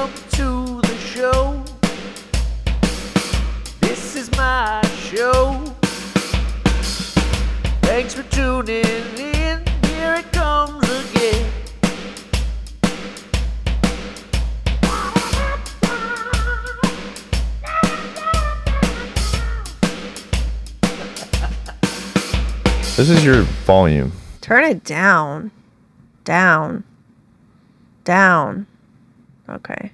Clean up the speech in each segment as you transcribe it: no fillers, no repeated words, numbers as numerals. Welcome to the show. This is my show. Thanks for tuning in. Here it comes again. This is your volume. Turn it down. Down. Okay.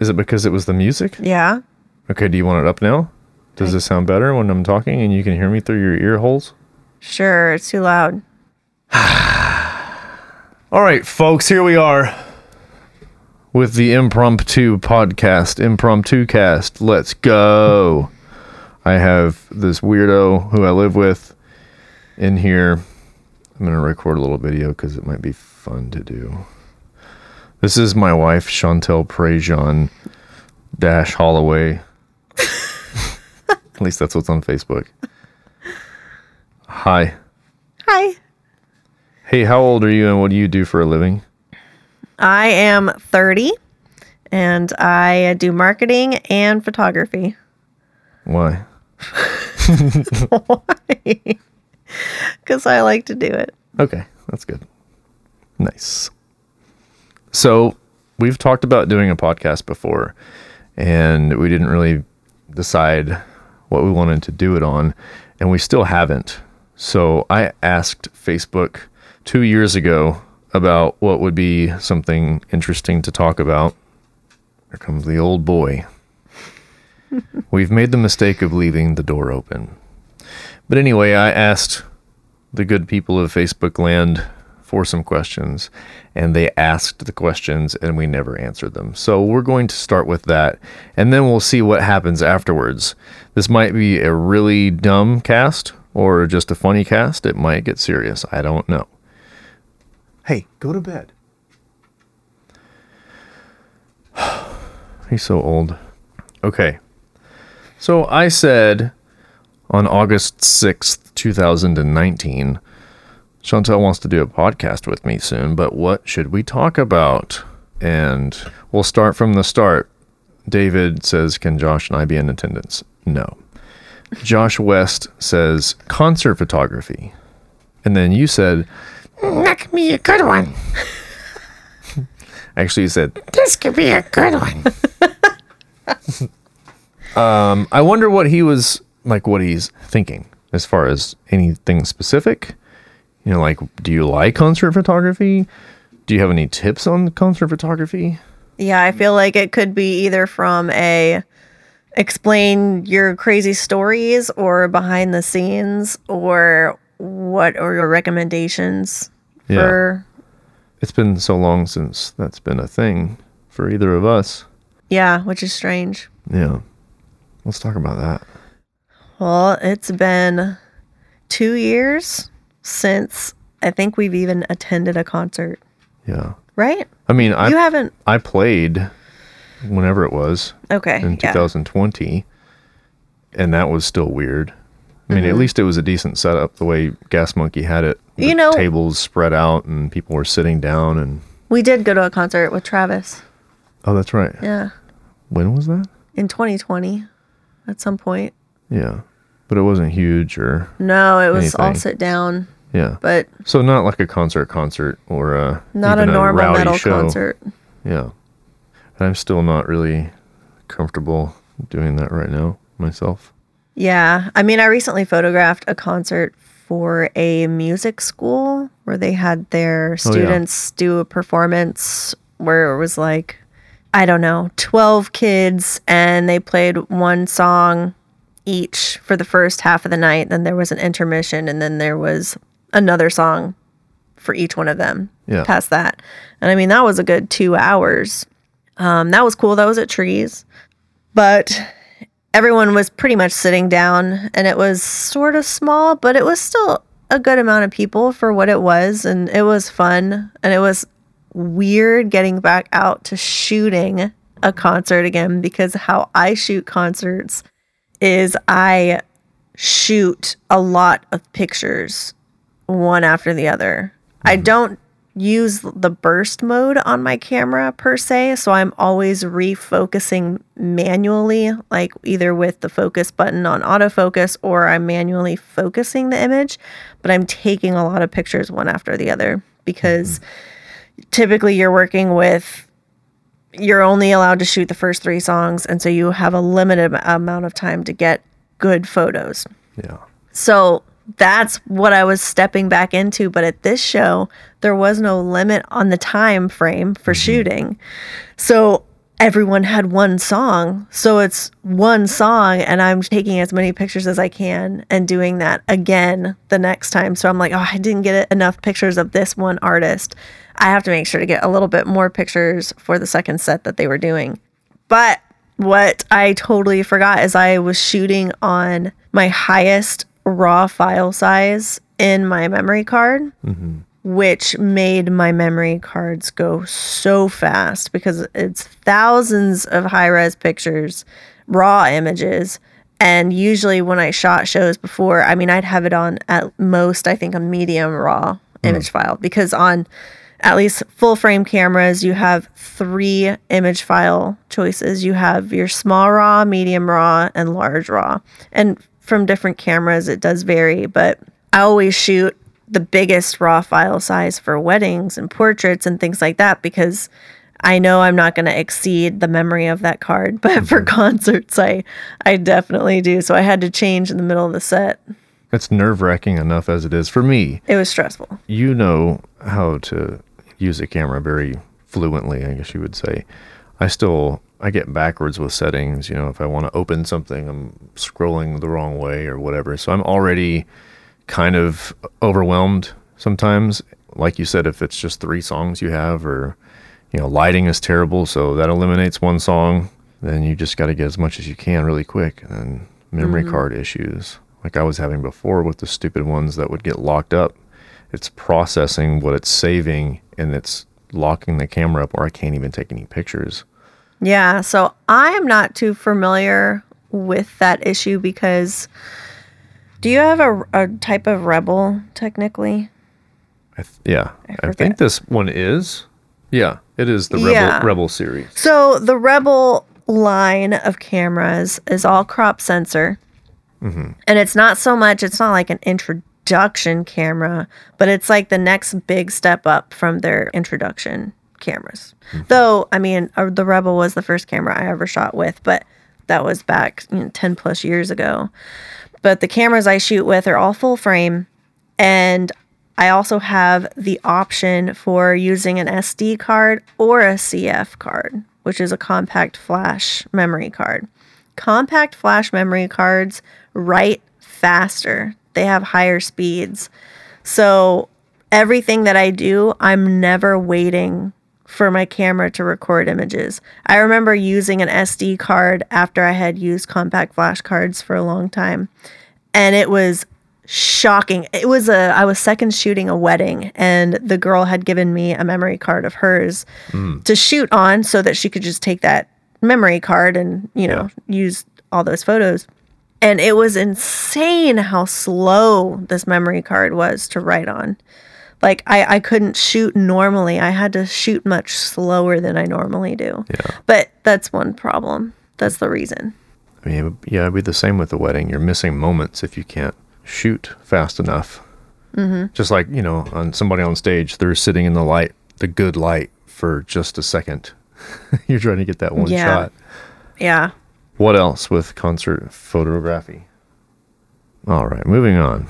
Is it because it was the music? Yeah. Okay, do you want it up now? Does this sound better when I'm talking and you can hear me through your ear holes? Sure, it's too loud. All right, folks, here we are with the Impromptu podcast, Impromptu Cast. Let's go. I have this weirdo who I live with in here. I'm gonna record a little video because it might be fun to do. This is my wife, Chantelle Prejean-Holloway. At least that's what's on Facebook. Hi. Hey, how old are you and what do you do for a living? I am 30 and I do marketing and photography. Why? Why? Because I like to do it. Okay, that's good. Nice. So we've talked about doing a podcast before, and we didn't really decide what we wanted to do it on, and we still haven't. So I asked Facebook 2 years ago about what would be something interesting to talk about. Here comes the old boy. We've made the mistake of leaving the door open. But anyway, I asked the good people of Facebook land for some questions, and they asked the questions, and we never answered them. So we're going to start with that, and then we'll see what happens afterwards. This might be a really dumb cast or just a funny cast. It might get serious. I don't know. Hey, go to bed. He's so old. Okay. So I said, on August 6th, 2019, Chantelle wants to do a podcast with me soon, but what should we talk about? And we'll start from the start. David says, can Josh and I be in attendance? No. Josh West says, concert photography. And then you said, that could be a good one. Actually, you said, this could be a good one. I wonder what he was... like what he's thinking as far as anything specific, you know, like, do you like concert photography? Do you have any tips on concert photography? Yeah. I feel like it could be either from a explain your crazy stories or behind the scenes, or what are your recommendations for... It's been so long since that's been a thing for either of us. Yeah. Which is strange. Yeah. Let's talk about that. Well, it's been 2 years since I think we've even attended a concert. Yeah. Right? I mean, you haven't. I played whenever it was. Okay. In 2020. Yeah. And that was still weird. I mean, at least it was a decent setup the way Gas Monkey had it. You know, tables spread out and people were sitting down. And we did go to a concert with Travis. Oh, that's right. Yeah. When was that? In 2020 at some point. Yeah, but it wasn't huge or... No, it was anything. All sit down. Yeah. But so not like a concert or a... Not a normal metal show. Concert. Yeah. And I'm still not really comfortable doing that right now myself. Yeah. I mean, I recently photographed a concert for a music school where they had their students do a performance where it was like, I don't know, 12 kids, and they played one song each for the first half of the night. Then there was an intermission, and then there was another song for each one of them past that. And I mean, that was a good 2 hours. That was cool. That was at Trees. But everyone was pretty much sitting down, and it was sort of small, but it was still a good amount of people for what it was. And it was fun. And it was weird getting back out to shooting a concert again, because how I shoot concerts is I shoot a lot of pictures one after the other. I don't use the burst mode on my camera per se, so I'm always refocusing manually, like either with the focus button on autofocus or I'm manually focusing the image, but I'm taking a lot of pictures one after the other because typically you're working with, you're only allowed to shoot the first 3 songs, and so you have a limited amount of time to get good photos. Yeah. So that's what I was stepping back into. But at this show, there was no limit on the time frame for shooting. So everyone had one song. So it's one song and I'm taking as many pictures as I can and doing that again the next time. So I'm like, oh, I didn't get enough pictures of this one artist. I have to make sure to get a little bit more pictures for the second set that they were doing. But what I totally forgot is I was shooting on my highest raw file size in my memory card, which made my memory cards go so fast because it's thousands of high-res pictures, raw images. And usually when I shot shows before, I mean, I'd have it on at most, I think, a medium raw image file, because on at least full-frame cameras, you have 3 image file choices. You have your small raw, medium raw, and large raw. And from different cameras, it does vary, but I always shoot the biggest raw file size for weddings and portraits and things like that because I know I'm not going to exceed the memory of that card. But for concerts, I definitely do. So I had to change in the middle of the set. It's nerve-wracking enough as it is for me. It was stressful. You know how to use a camera very fluently, I guess you would say. I get backwards with settings. You know, if I want to open something, I'm scrolling the wrong way or whatever. So I'm already kind of overwhelmed sometimes. Like you said, if it's just 3 songs you have, or, you know, lighting is terrible, so that eliminates one song, then you just got to get as much as you can really quick. And then memory card issues, like I was having before with the stupid ones that would get locked up. It's processing what it's saving and it's locking the camera up, or I can't even take any pictures. Yeah, so I'm not too familiar with that issue because do you have a type of Rebel technically? I think this one is. Yeah, it is the Rebel series. So the Rebel line of cameras is all crop sensor. And it's not like an introduction camera, but it's like the next big step up from their introduction cameras. Though, I mean, the Rebel was the first camera I ever shot with, but that was back 10 plus years ago. But the cameras I shoot with are all full frame, and I also have the option for using an SD card or a CF card, which is a compact flash memory card. Compact flash memory cards write faster. They have higher speeds. So everything that I do, I'm never waiting for my camera to record images. I remember using an SD card after I had used compact flash cards for a long time, and it was shocking. I was second shooting a wedding, and the girl had given me a memory card of hers to shoot on so that she could just take that memory card and, use all those photos. And it was insane how slow this memory card was to write on. Like, I couldn't shoot normally. I had to shoot much slower than I normally do. Yeah. But that's one problem. That's the reason. I mean, yeah, it'd be the same with the wedding. You're missing moments if you can't shoot fast enough. Just like, on somebody on stage, they're sitting in the light, the good light, for just a second. You're trying to get that one shot. Yeah. What else with concert photography? All right, moving on.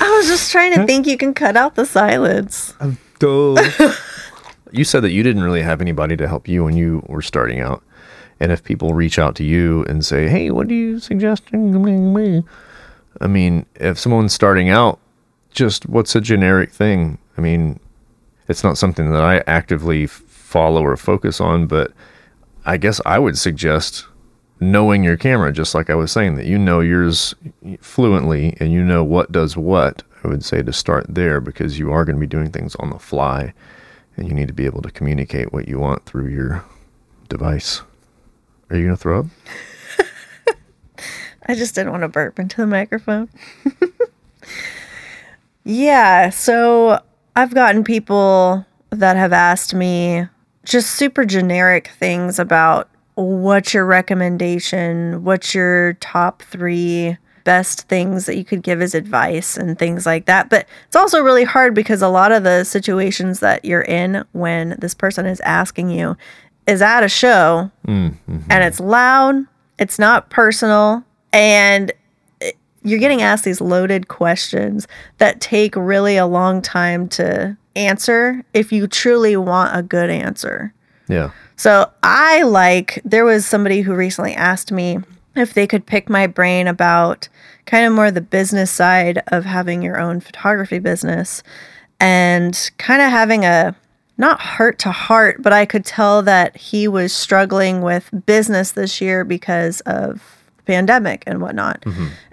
I was just trying to think you can cut out the silence. I'm dull. You said that you didn't really have anybody to help you when you were starting out. And if people reach out to you and say, hey, what do you suggest? I mean, if someone's starting out, just what's a generic thing? I mean, it's not something that I actively follow or focus on, but I guess I would suggest knowing your camera, just like I was saying, that you know yours fluently and you know what does what. I would say to start there, because you are going to be doing things on the fly and you need to be able to communicate what you want through your device. Are you going to throw up? I just didn't want to burp into the microphone. Yeah, so I've gotten people that have asked me just super generic things about what's your recommendation, what's your top three best things that you could give as advice and things like that. But it's also really hard because a lot of the situations that you're in when this person is asking you is at a show and it's loud, it's not personal, and you're getting asked these loaded questions that take really a long time to answer if you truly want a good answer. Yeah. So there was somebody who recently asked me if they could pick my brain about kind of more the business side of having your own photography business and kind of having a, not heart to heart, but I could tell that he was struggling with business this year because of pandemic and whatnot,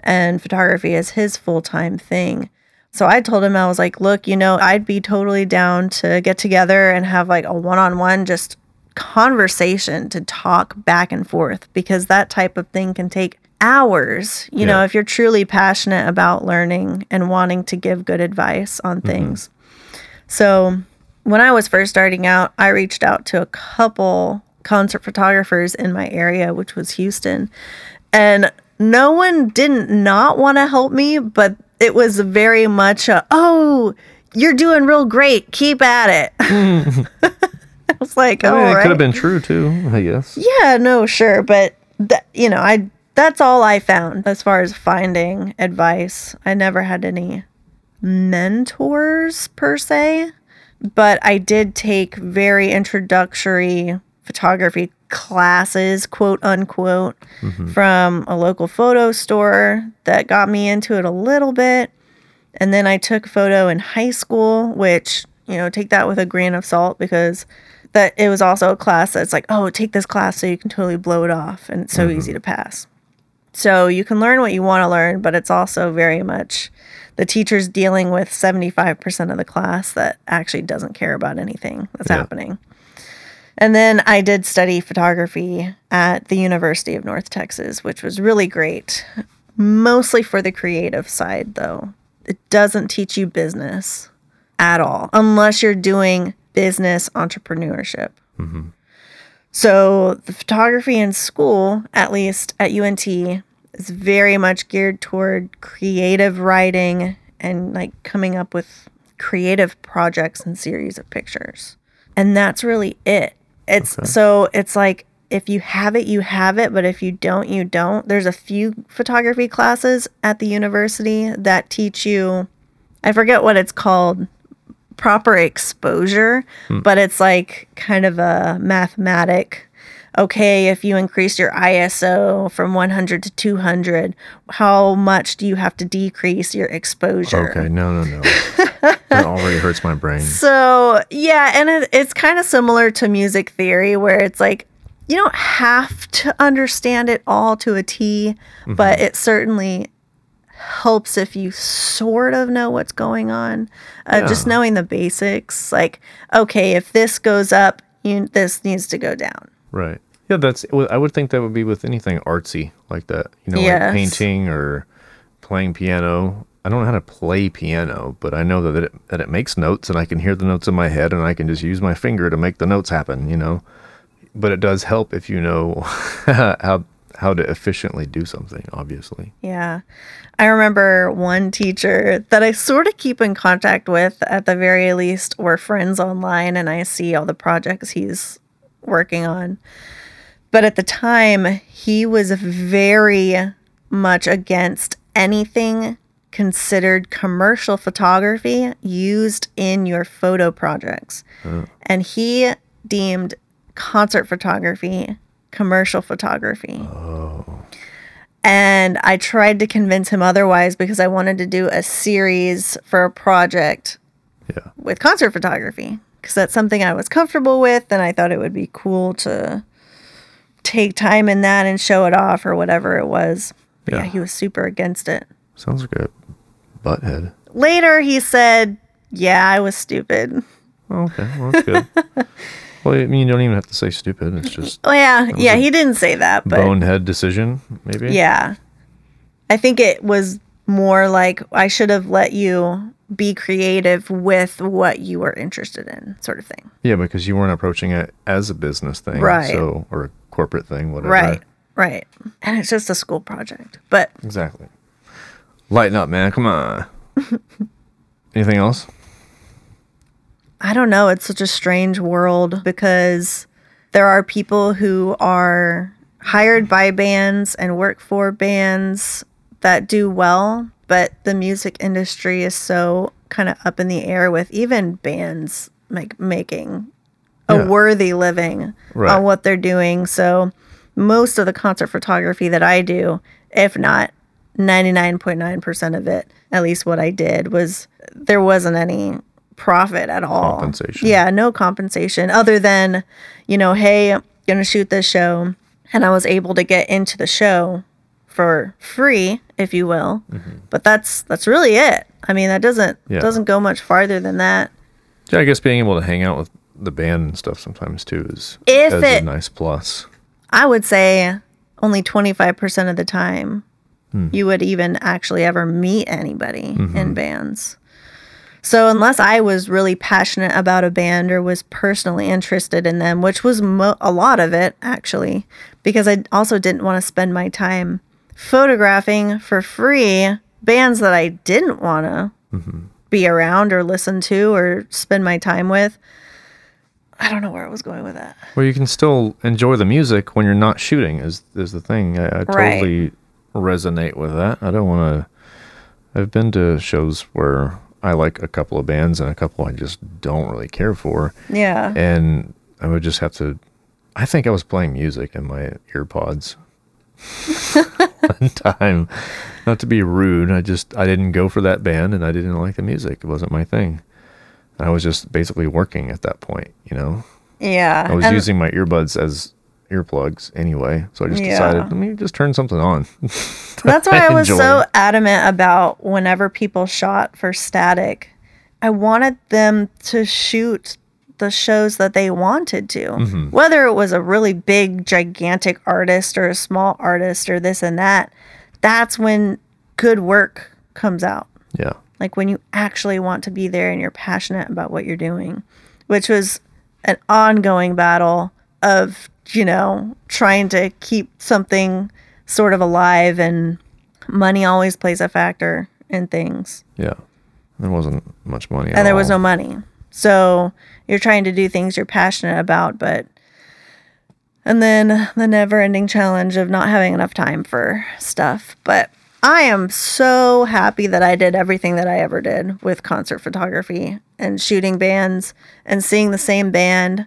and photography is his full-time thing. So I told him, I was like, look, I'd be totally down to get together and have like a one-on-one just conversation to talk back and forth, because that type of thing can take hours, you know, if you're truly passionate about learning and wanting to give good advice on things. So when I was first starting out, I reached out to a couple concert photographers in my area, which was Houston. And no one didn't not want to help me, but it was very much you're doing real great. Keep at it. I was like, it could have been true too, I guess. Yeah, no, sure. But, that's all I found as far as finding advice. I never had any mentors per se, but I did take very introductory photography classes, quote unquote, from a local photo store that got me into it a little bit. And then I took photo in high school, which, take that with a grain of salt, because that it was also a class that's like, take this class so you can totally blow it off. And it's so easy to pass. So you can learn what you want to learn, but it's also very much the teacher's dealing with 75% of the class that actually doesn't care about anything that's happening. And then I did study photography at the University of North Texas, which was really great, mostly for the creative side, though. It doesn't teach you business at all, unless you're doing business entrepreneurship. So the photography in school, at least at UNT, is very much geared toward creative writing and like coming up with creative projects and series of pictures. And that's really it. So it's like, if you have it, you have it. But if you don't, you don't. There's a few photography classes at the university that teach you, I forget what it's called, proper exposure. But it's like kind of a mathematic, if you increase your ISO from 100 to 200, how much do you have to decrease your exposure? Okay, no. That already hurts my brain. So, yeah, and it's kind of similar to music theory, where it's like, you don't have to understand it all to a T, but it certainly helps if you sort of know what's going on. Just knowing the basics, like, if this goes up, this needs to go down. Right. Yeah, I would think that would be with anything artsy like that. Like painting or playing piano. I don't know how to play piano, but I know that it makes notes, and I can hear the notes in my head, and I can just use my finger to make the notes happen, But it does help if you know how to efficiently do something, obviously. Yeah. I remember one teacher that I sort of keep in contact with, at the very least. We're friends online, and I see all the projects he's working on. But at the time, he was very much against anything considered commercial photography used in your photo projects. And he deemed concert photography commercial photography. And I tried to convince him otherwise, because I wanted to do a series for a project with concert photography, because that's something I was comfortable with, and I thought it would be cool to take time in that and show it off or whatever it was. But yeah, he was super against it. Sounds like a butthead. Later, he said, I was stupid. Okay, well, that's good. Well, you don't even have to say stupid. It's just... Oh, yeah, he didn't say that, but... Bonehead decision, maybe? Yeah. I think it was more like, I should have let you be creative with what you were interested in, sort of thing. Yeah, because you weren't approaching it as a business thing, right? So, or a corporate thing, whatever. Right, right. And it's just a school project, but exactly. Lighten up, man! Come on. Anything else? I don't know. It's such a strange world because there are people who are hired by bands and work for bands that do well, but the music industry is so kind of up in the air with even bands making a worthy living on what they're doing. So most of the concert photography that I do, if not 99.9% of it, at least what I did, was there wasn't any profit at all. Compensation. Yeah, no compensation other than, you know, hey, I'm going to shoot this show. And I was able to get into the show for free, if you will. Mm-hmm. But that's really it. I mean, that doesn't go much farther than that. Yeah, I guess being able to hang out with the band and stuff sometimes too is a nice plus. I would say only 25% of the time you would even actually ever meet anybody in bands. So unless I was really passionate about a band or was personally interested in them, which was a lot of it, actually, because I also didn't want to spend my time photographing for free bands that I didn't want to be around or listen to or spend my time with. I don't know where I was going with that. Well, you can still enjoy the music when you're not shooting is the thing. I totally resonate with that. I don't want to... I've been to shows where I like a couple of bands and a couple I just don't really care for. Yeah. And I would just have to... I think I was playing music in my ear pods one time. Not to be rude, I didn't go for that band and I didn't like the music. It wasn't my thing. I was just basically working at that point, you know? Yeah. I was using my earbuds as earplugs anyway, so I just decided, let me just turn something on. That's why I was so adamant about whenever people shot for static, I wanted them to shoot the shows that they wanted to, whether it was a really big, gigantic artist or a small artist or this and that. That's when good work comes out. Yeah. Like when you actually want to be there and you're passionate about what you're doing, which was an ongoing battle of, you know, trying to keep something sort of alive, and money always plays a factor in things. Yeah. There wasn't much money at all. And there was no money. So you're trying to do things you're passionate about, but... And then the never-ending challenge of not having enough time for stuff, but... I am so happy that I did everything that I ever did with concert photography and shooting bands and seeing the same band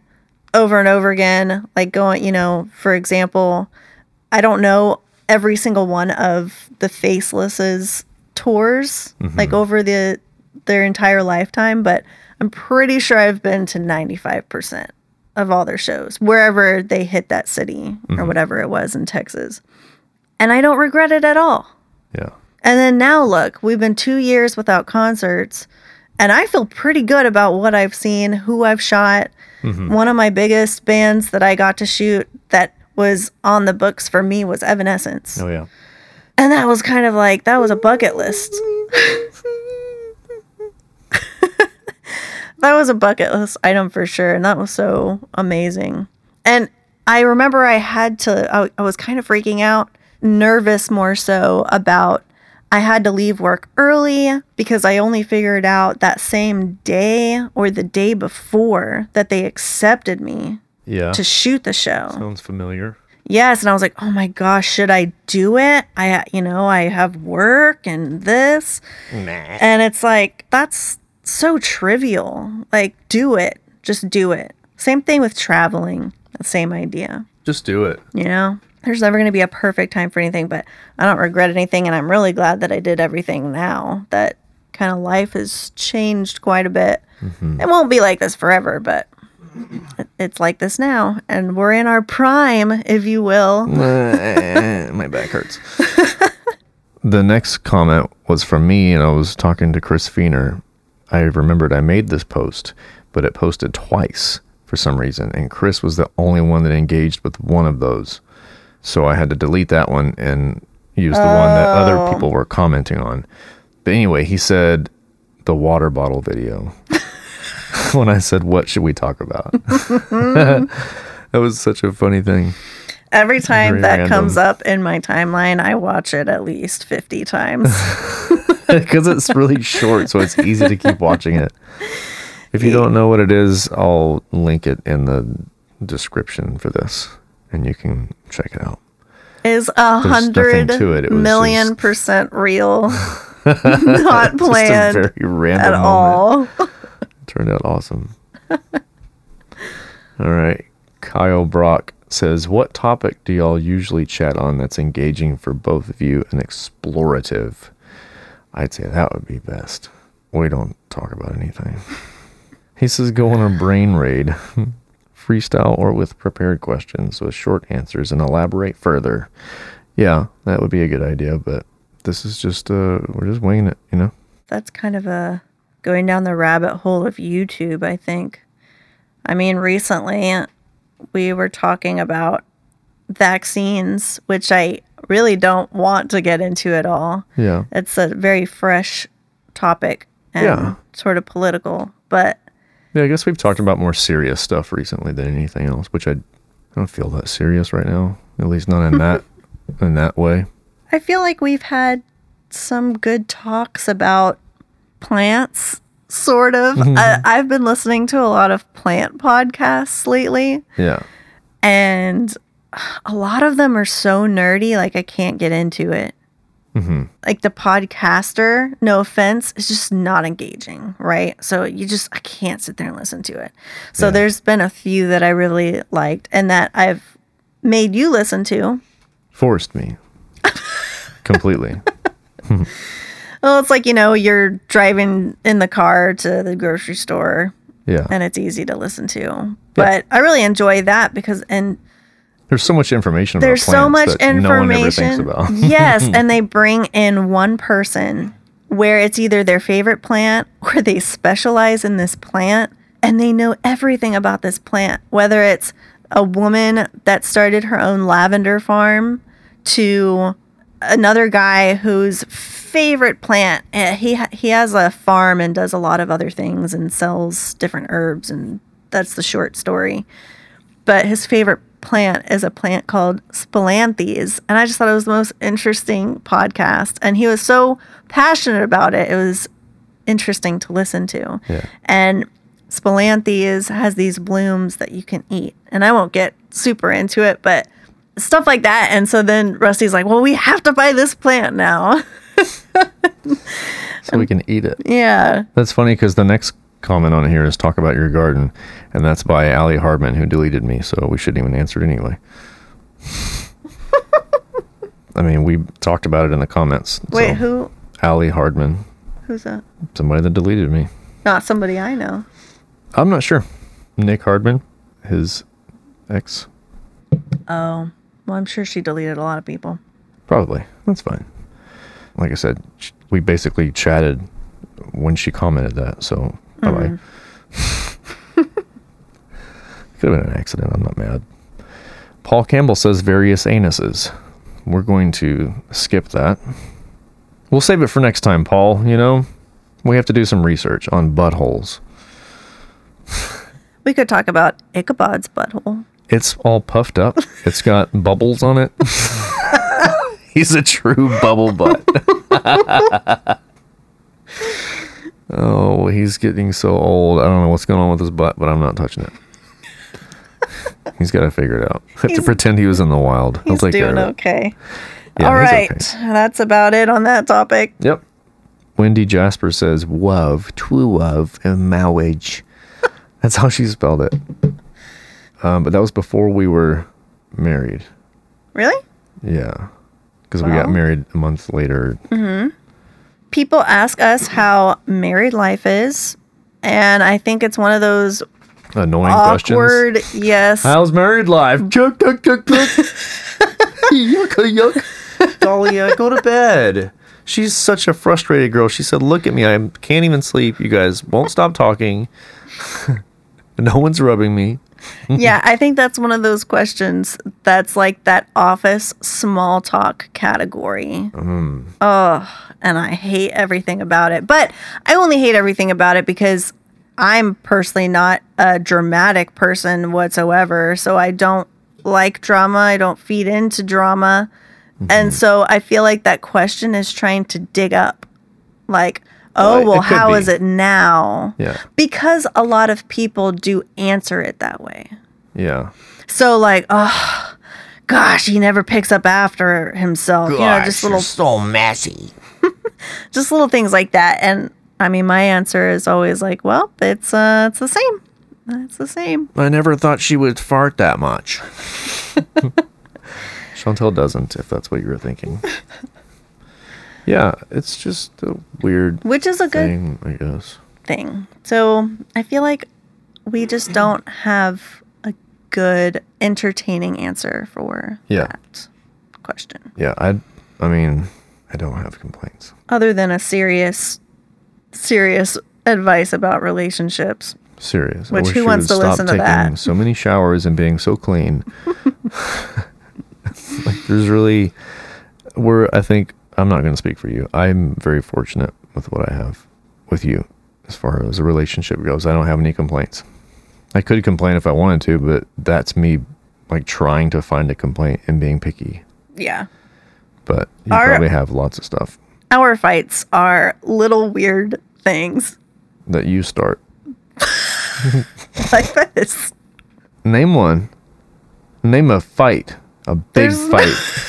over and over again. Like going, you know, for example, I don't know every single one of the Faceless's tours, like over their entire lifetime, but I'm pretty sure I've been to 95% of all their shows, wherever they hit that city or whatever it was in Texas. And I don't regret it at all. Yeah. And then now look, we've been 2 years without concerts and I feel pretty good about what I've seen, who I've shot. One of my biggest bands that I got to shoot that was on the books for me was Evanescence. Oh yeah. And that was kind of like, that was a bucket list. That was a bucket list item for sure. And that was so amazing. And I remember I was kind of freaking out. Nervous more so about I had to leave work early because I only figured out that same day or the day before that they accepted me to shoot the show. Sounds familiar. Yes. And I was like, oh my gosh, should I do it? I have work and this. Nah. And it's like, that's so trivial. Like, do it. Just do it. Same thing with traveling. Same idea. Just do it. You know? There's never going to be a perfect time for anything, but I don't regret anything, and I'm really glad that I did everything now. That kind of life has changed quite a bit. It won't be like this forever, but it's like this now, and we're in our prime, if you will. My back hurts. The next comment was from me, and I was talking to Chris Feener. I remembered I made this post, but it posted twice for some reason, and Chris was the only one that engaged with one of those. So I had to delete that one and He was the one that other people were commenting on. But anyway, he said the water bottle video. When I said, what should we talk about? That was such a funny thing. Every time that comes up in my timeline, I watch it at least 50 times. Because it's really short, so it's easy to keep watching it. If you don't know what it is, I'll link it in the description for this, and you can check it out. Is 100 million percent real. Not planned just a very random at moment. All. Turned out awesome. All right. Kyle Brock says, what topic do y'all usually chat on that's engaging for both of you and explorative? I'd say that would be best. We don't talk about anything. He says, go on a brain raid. Freestyle or with prepared questions with short answers and elaborate further. Yeah, that would be a good idea, but this is just, we're just winging it, you know? That's kind of going down the rabbit hole of YouTube, I think. I mean, recently we were talking about vaccines, which I really don't want to get into at all. Yeah. It's a very fresh topic and sort of political, but... Yeah, I guess we've talked about more serious stuff recently than anything else, which I don't feel that serious right now, at least not in that in that way. I feel like we've had some good talks about plants, sort of. I've been listening to a lot of plant podcasts lately. Yeah. And a lot of them are so nerdy, like I can't get into it. Mm-hmm. Like the podcaster, no offense, it's just not engaging, right? So I can't sit there and listen to it. So there's been a few that I really liked and that I've made you listen to. Forced me. Completely. Well, it's like, you're driving in the car to the grocery store. Yeah. And it's easy to listen to. Yeah. But I really enjoy that because... There's so much information about plants that no one ever thinks about. Yes, and they bring in one person where it's either their favorite plant or they specialize in this plant, and they know everything about this plant, whether it's a woman that started her own lavender farm to another guy whose favorite plant, he has a farm and does a lot of other things and sells different herbs, and that's the short story. But his favorite plant is a plant called Spilanthes, and I just thought it was the most interesting podcast, and he was so passionate about it was interesting to listen to. And Spilanthes has these blooms that you can eat, and I won't get super into it, but stuff like that. And so then Rusty's like, well, we have to buy this plant now so we can eat it. That's funny because the next comment on here is talk about your garden, and that's by Allie Hardman, who deleted me, so we shouldn't even answer it anyway. I mean, we talked about it in the comments. Wait, so. Who? Allie Hardman. Who's that? Somebody that deleted me. Not somebody I know. I'm not sure. Nick Hardman, his ex. Oh, well, I'm sure she deleted a lot of people. Probably. That's fine. Like I said, we basically chatted when she commented that, so... Bye-bye. Could have been an accident. I'm not mad. Paul Campbell says various anuses. We're going to skip that. We'll save it for next time, Paul. We have to do some research on buttholes. We could talk about Ichabod's butthole. It's all puffed up. It's got bubbles on it. He's a true bubble butt. Oh, he's getting so old. I don't know what's going on with his butt, but I'm not touching it. He's got to figure it out. I have to pretend he was in the wild. He's doing okay. Yeah, all right. Okay. That's about it on that topic. Yep. Wendy Jasper says, love, true love, and marriage. That's how she spelled it. But that was before we were married. Really? Yeah. Because we got married a month later. Mm-hmm. People ask us how married life is, and I think it's one of those annoying awkward questions. Yes. How's married life? Chuck, chuck, chuck, chuck. Yuck, yuck. Dahlia, go to bed. She's such a frustrated girl. She said, look at me. I can't even sleep. You guys won't stop talking. No one's rubbing me. Yeah, I think that's one of those questions that's like that office small talk category. Oh, and I hate everything about it. But I only hate everything about it because I'm personally not a dramatic person whatsoever. So I don't like drama. I don't feed into drama. Mm-hmm. And so I feel like that question is trying to dig up like, oh, well, how is it now? Yeah. Because a lot of people do answer it that way. Yeah. So like, oh, gosh, he never picks up after himself. Gosh, you know, just little, so messy. Just little things like that. And I mean, my answer is always like, well, it's the same. It's the same. I never thought she would fart that much. Chantelle doesn't, if that's what you were thinking. Yeah, it's just a weird, which is a thing, good, I guess, thing. So I feel like we just don't have a good, entertaining answer for that question. Yeah, I mean, I don't have complaints other than a serious advice about relationships. Serious, which who wants to listen to that? So many showers and being so clean. Like, there's really, I think. I'm not going to speak for you. I'm very fortunate with what I have with you as far as a relationship goes. I don't have any complaints. I could complain if I wanted to, but that's me like trying to find a complaint and being picky. Yeah. But you probably have lots of stuff. Our fights are little weird things that you start. Like this. Name one. Name a fight. A big fight.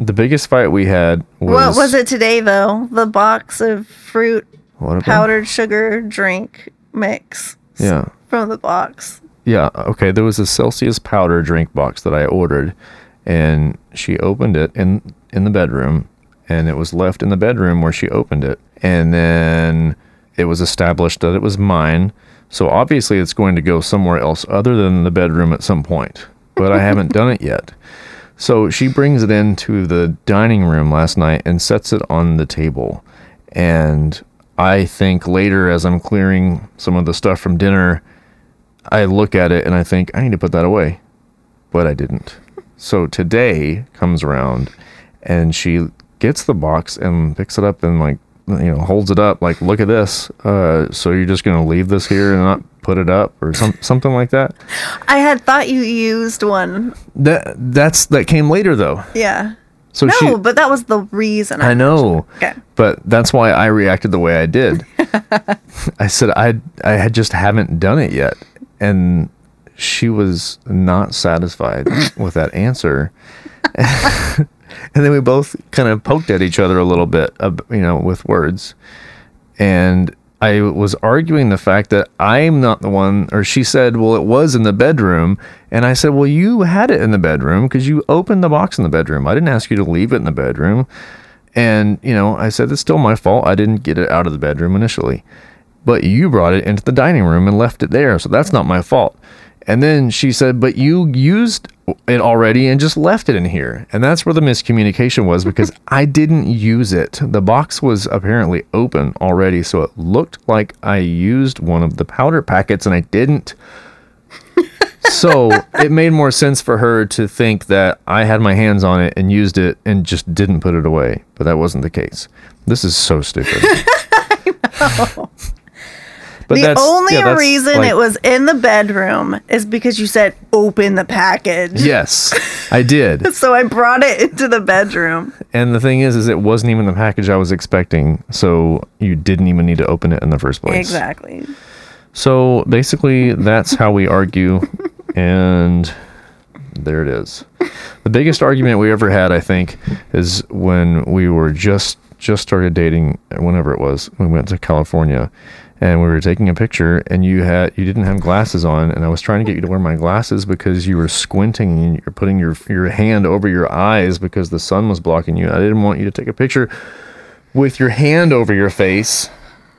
The biggest fight we had was... What was it today, though? The box of fruit powdered sugar drink mix from the box. Yeah, okay. There was a Celsius powder drink box that I ordered, and she opened it in the bedroom, and it was left in the bedroom where she opened it. And then it was established that it was mine, so obviously it's going to go somewhere else other than the bedroom at some point. But I haven't done it yet. So she brings it into the dining room last night and sets it on the table. And I think later, as I'm clearing some of the stuff from dinner, I look at it and I think, I need to put that away. But I didn't. So today comes around and she gets the box and picks it up and like, you know, holds it up like, look at this. So you're just going to leave this here and not put it up or something like that. I had thought you used one. That came later though. Yeah. So but that was the reason. I know. Okay. But that's why I reacted the way I did. I said I just haven't done it yet, and she was not satisfied with that answer. And then we both kind of poked at each other a little bit, you know, with words, and I was arguing the fact that I'm not the one, or she said, well, it was in the bedroom. And I said, well, you had it in the bedroom because you opened the box in the bedroom. I didn't ask you to leave it in the bedroom. And, you know, I said, it's still my fault. I didn't get it out of the bedroom initially, but you brought it into the dining room and left it there. So that's not my fault. And then she said, but you used it already and just left it in here. And that's where the miscommunication was, because I didn't use it. The box was apparently open already, so it looked like I used one of the powder packets, and I didn't. So it made more sense for her to think that I had my hands on it and used it and just didn't put it away. But that wasn't the case. This is so stupid. I know. But the only reason like, it was in the bedroom is because you said, open the package. Yes, I did. So I brought it into the bedroom. And the thing is it wasn't even the package I was expecting. So you didn't even need to open it in the first place. Exactly. So basically, that's how we argue. And there it is. The biggest argument we ever had, I think, is when we were just started dating, whenever it was, we went to California. And we were taking a picture, and you didn't have glasses on, and I was trying to get you to wear my glasses because you were squinting and you're putting your hand over your eyes because the sun was blocking you. I didn't want you to take a picture with your hand over your face,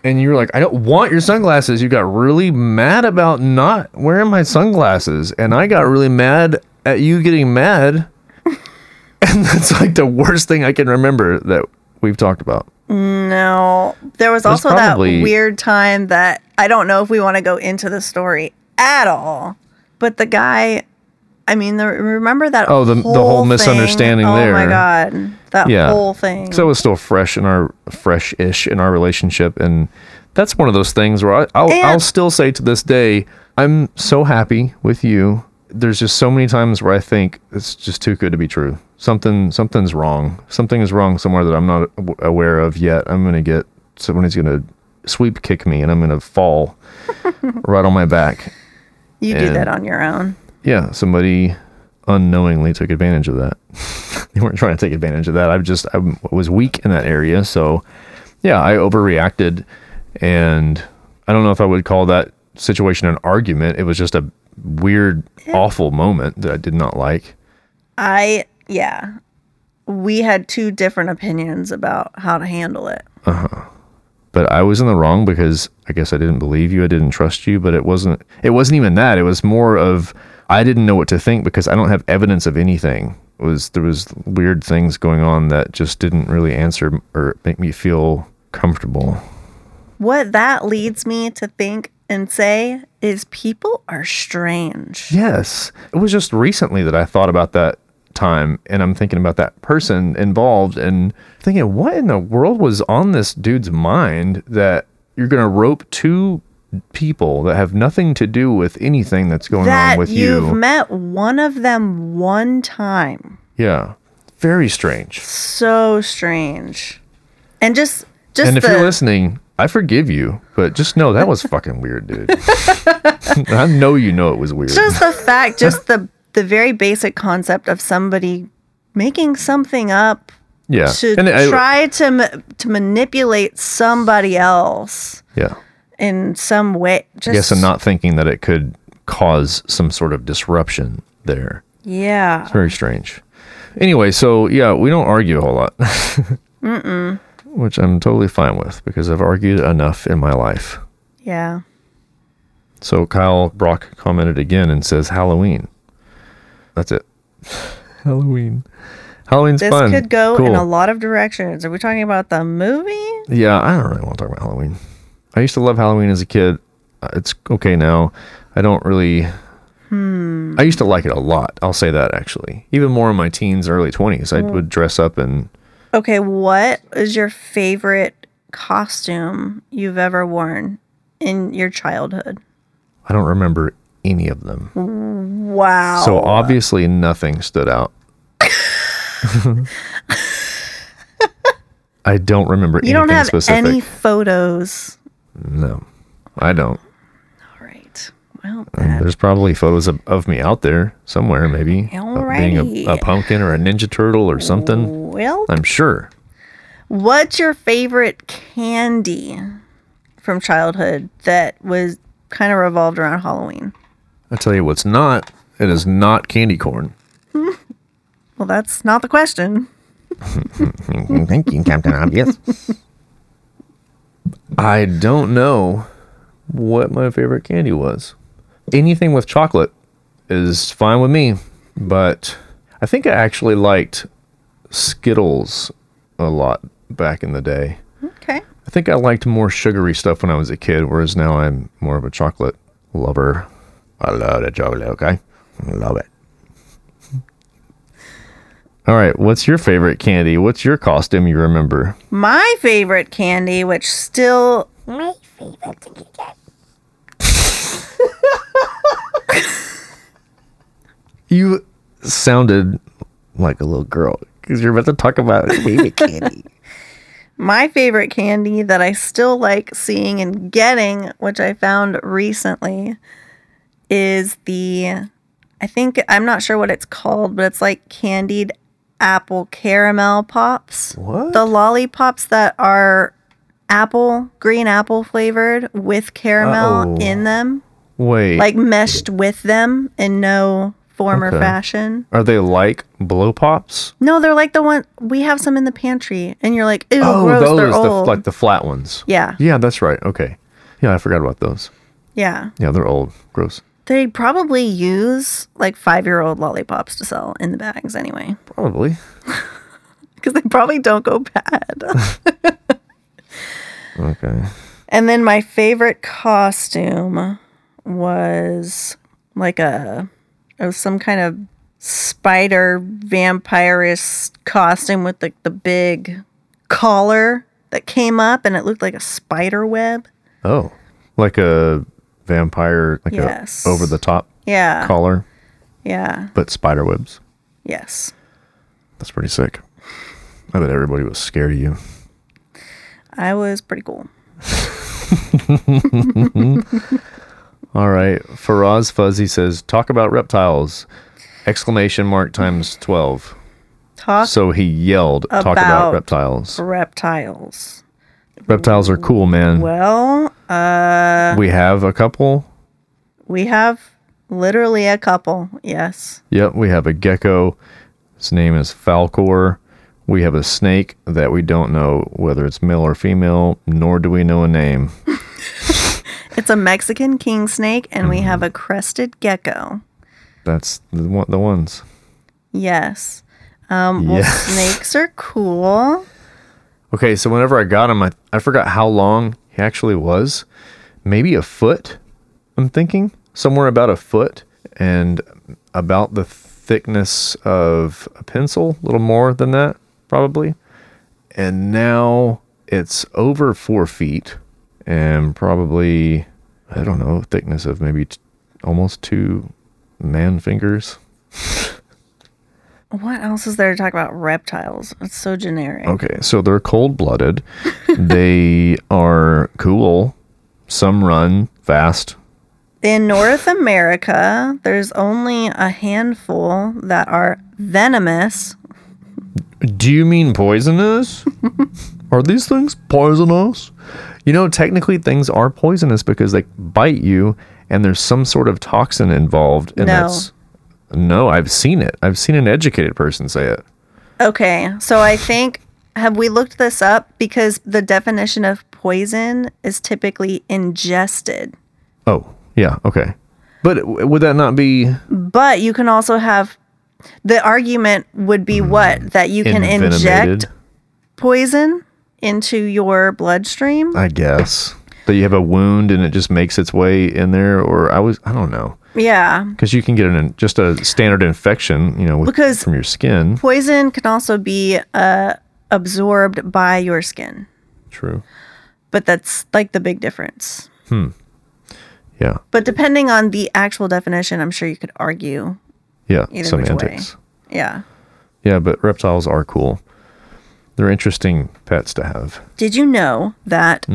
and you were like, I don't want your sunglasses. You got really mad about not wearing my sunglasses, and I got really mad at you getting mad, and that's like the worst thing I can remember that we've talked about? No. There was also that weird time that I don't know if we want to go into the story at all, but the guy... I mean, remember that whole misunderstanding there. Oh, my God. That whole thing. So it was still fresh-ish in our relationship. And that's one of those things where I'll still say to this day, I'm so happy with you. There's just so many times where I think it's just too good to be true. Something's wrong. Something is wrong somewhere that I'm not aware of yet. I'm going to get somebody's going to sweep kick me and I'm going to fall right on my back. You do that on your own. Yeah, somebody unknowingly took advantage of that. They weren't trying to take advantage of that. I was weak in that area. So, yeah, I overreacted. And I don't know if I would call that situation an argument. It was just a weird, awful moment that I did not like. We had two different opinions about how to handle it. Uh-huh. But I was in the wrong because I guess I didn't believe you. I didn't trust you. But it wasn't even that. It was more of... I didn't know what to think because I don't have evidence of anything. There was weird things going on that just didn't really answer or make me feel comfortable. What that leads me to think and say is people are strange. Yes. It was just recently that I thought about that time and I'm thinking about that person involved and thinking, what in the world was on this dude's mind that you're going to rope two people that have nothing to do with anything that's going on with you. You've met one of them one time. Yeah. Very strange. So strange. And just And if you're listening, I forgive you, but just know that was fucking weird, dude. I know you know it was weird. Just the fact, just the very basic concept of somebody making something up to manipulate somebody else. Yeah. In some way, just... Yes, and not thinking that it could cause some sort of disruption there. Yeah. It's very strange. Anyway, so, yeah, we don't argue a whole lot. Mm-mm. Which I'm totally fine with, because I've argued enough in my life. Yeah. So Kyle Brock commented again and says, Halloween. That's it. Halloween. Halloween's fun. This could go in a lot of directions. Are we talking about the movie? Yeah, I don't really want to talk about Halloween. I used to love Halloween as a kid. It's okay now. I don't really... I used to like it a lot. I'll say that, actually. Even more in my teens, early 20s. I would dress up and... Okay, what is your favorite costume you've ever worn in your childhood? I don't remember any of them. Wow. So obviously nothing stood out. I don't remember anything specific. You don't have any photos... No, I don't. All right. Well, there's probably photos of me out there somewhere, maybe. Being a pumpkin or a Ninja Turtle or something. Well, I'm sure. What's your favorite candy from childhood that was kind of revolved around Halloween? I'll tell you what's not. It is not candy corn. Well, that's not the question. Thank you, Captain Obvious. I don't know what my favorite candy was. Anything with chocolate is fine with me, but I think I actually liked Skittles a lot back in the day. Okay. I think I liked more sugary stuff when I was a kid, whereas now I'm more of a chocolate lover. I love that chocolate, okay? I love it. All right, what's your favorite candy? What's your costume you remember? My favorite candy, which still... My favorite thing you get. You sounded like a little girl, because you're about to talk about favorite candy. My favorite candy that I still like seeing and getting, which I found recently, is I'm not sure what it's called, but it's like candied apple caramel pops. What? The lollipops that are green apple flavored with caramel in them. Wait. Like meshed with them in no form or fashion. Are they like blow pops? No, they're like the one we have some in the pantry and you're like, ew, gross, those, they're old. Like the flat ones. Yeah. Yeah, that's right. Okay. Yeah, I forgot about those. Yeah. Yeah, they're old. Gross. They probably use like 5-year-old lollipops to sell in the bags anyway. Probably. because they probably don't go bad. Okay. And then my favorite costume was like some kind of spider vampire-ish costume with the big collar that came up, and it looked like a spider web. Oh, like a vampire, like yes. a over-the-top collar? Yeah. But spider webs? Yes. That's pretty sick. I bet everybody was scared of you. I was pretty cool. All right. Faraz Fuzzy says, talk about reptiles! !12 So he yelled, talk about reptiles. Reptiles. Reptiles are cool, man. Well, we have a couple. We have literally a couple, yes. Yep, we have a gecko. His name is Falcor. We have a snake that we don't know whether it's male or female, nor do we know a name. It's a Mexican king snake, and we have a crested gecko. That's the ones. Yes. Yes. Well, snakes are cool. Okay, so whenever I got him, I forgot how long he actually was. Maybe a foot, I'm thinking. Somewhere about a foot and about the thickness of a pencil, a little more than that, probably. And now it's over 4 feet and probably, I don't know, thickness of maybe almost two man fingers. What else is there to talk about reptiles? It's so generic. Okay, so they're cold-blooded. They are cool. Some run fast. In North America, there's only a handful that are venomous. Do you mean poisonous? Are these things poisonous? You know, technically things are poisonous because they bite you and there's some sort of toxin involved. And No, I've seen it. I've seen an educated person say it. Okay, so I think, have we looked this up? Because the definition of poison is typically ingested. Oh, yeah, okay. But would that not be... But you can also have... The argument would be what? That you can inject poison into your bloodstream? I guess. That you have a wound and it just makes its way in there? Or I don't know. Yeah. Because you can get just a standard infection, you know, from your skin. Poison can also be absorbed by your skin. True. But that's like the big difference. Yeah. But depending on the actual definition, I'm sure you could argue. Yeah. Semantics. Yeah. Yeah, but reptiles are cool. They're interesting pets to have. Did you know that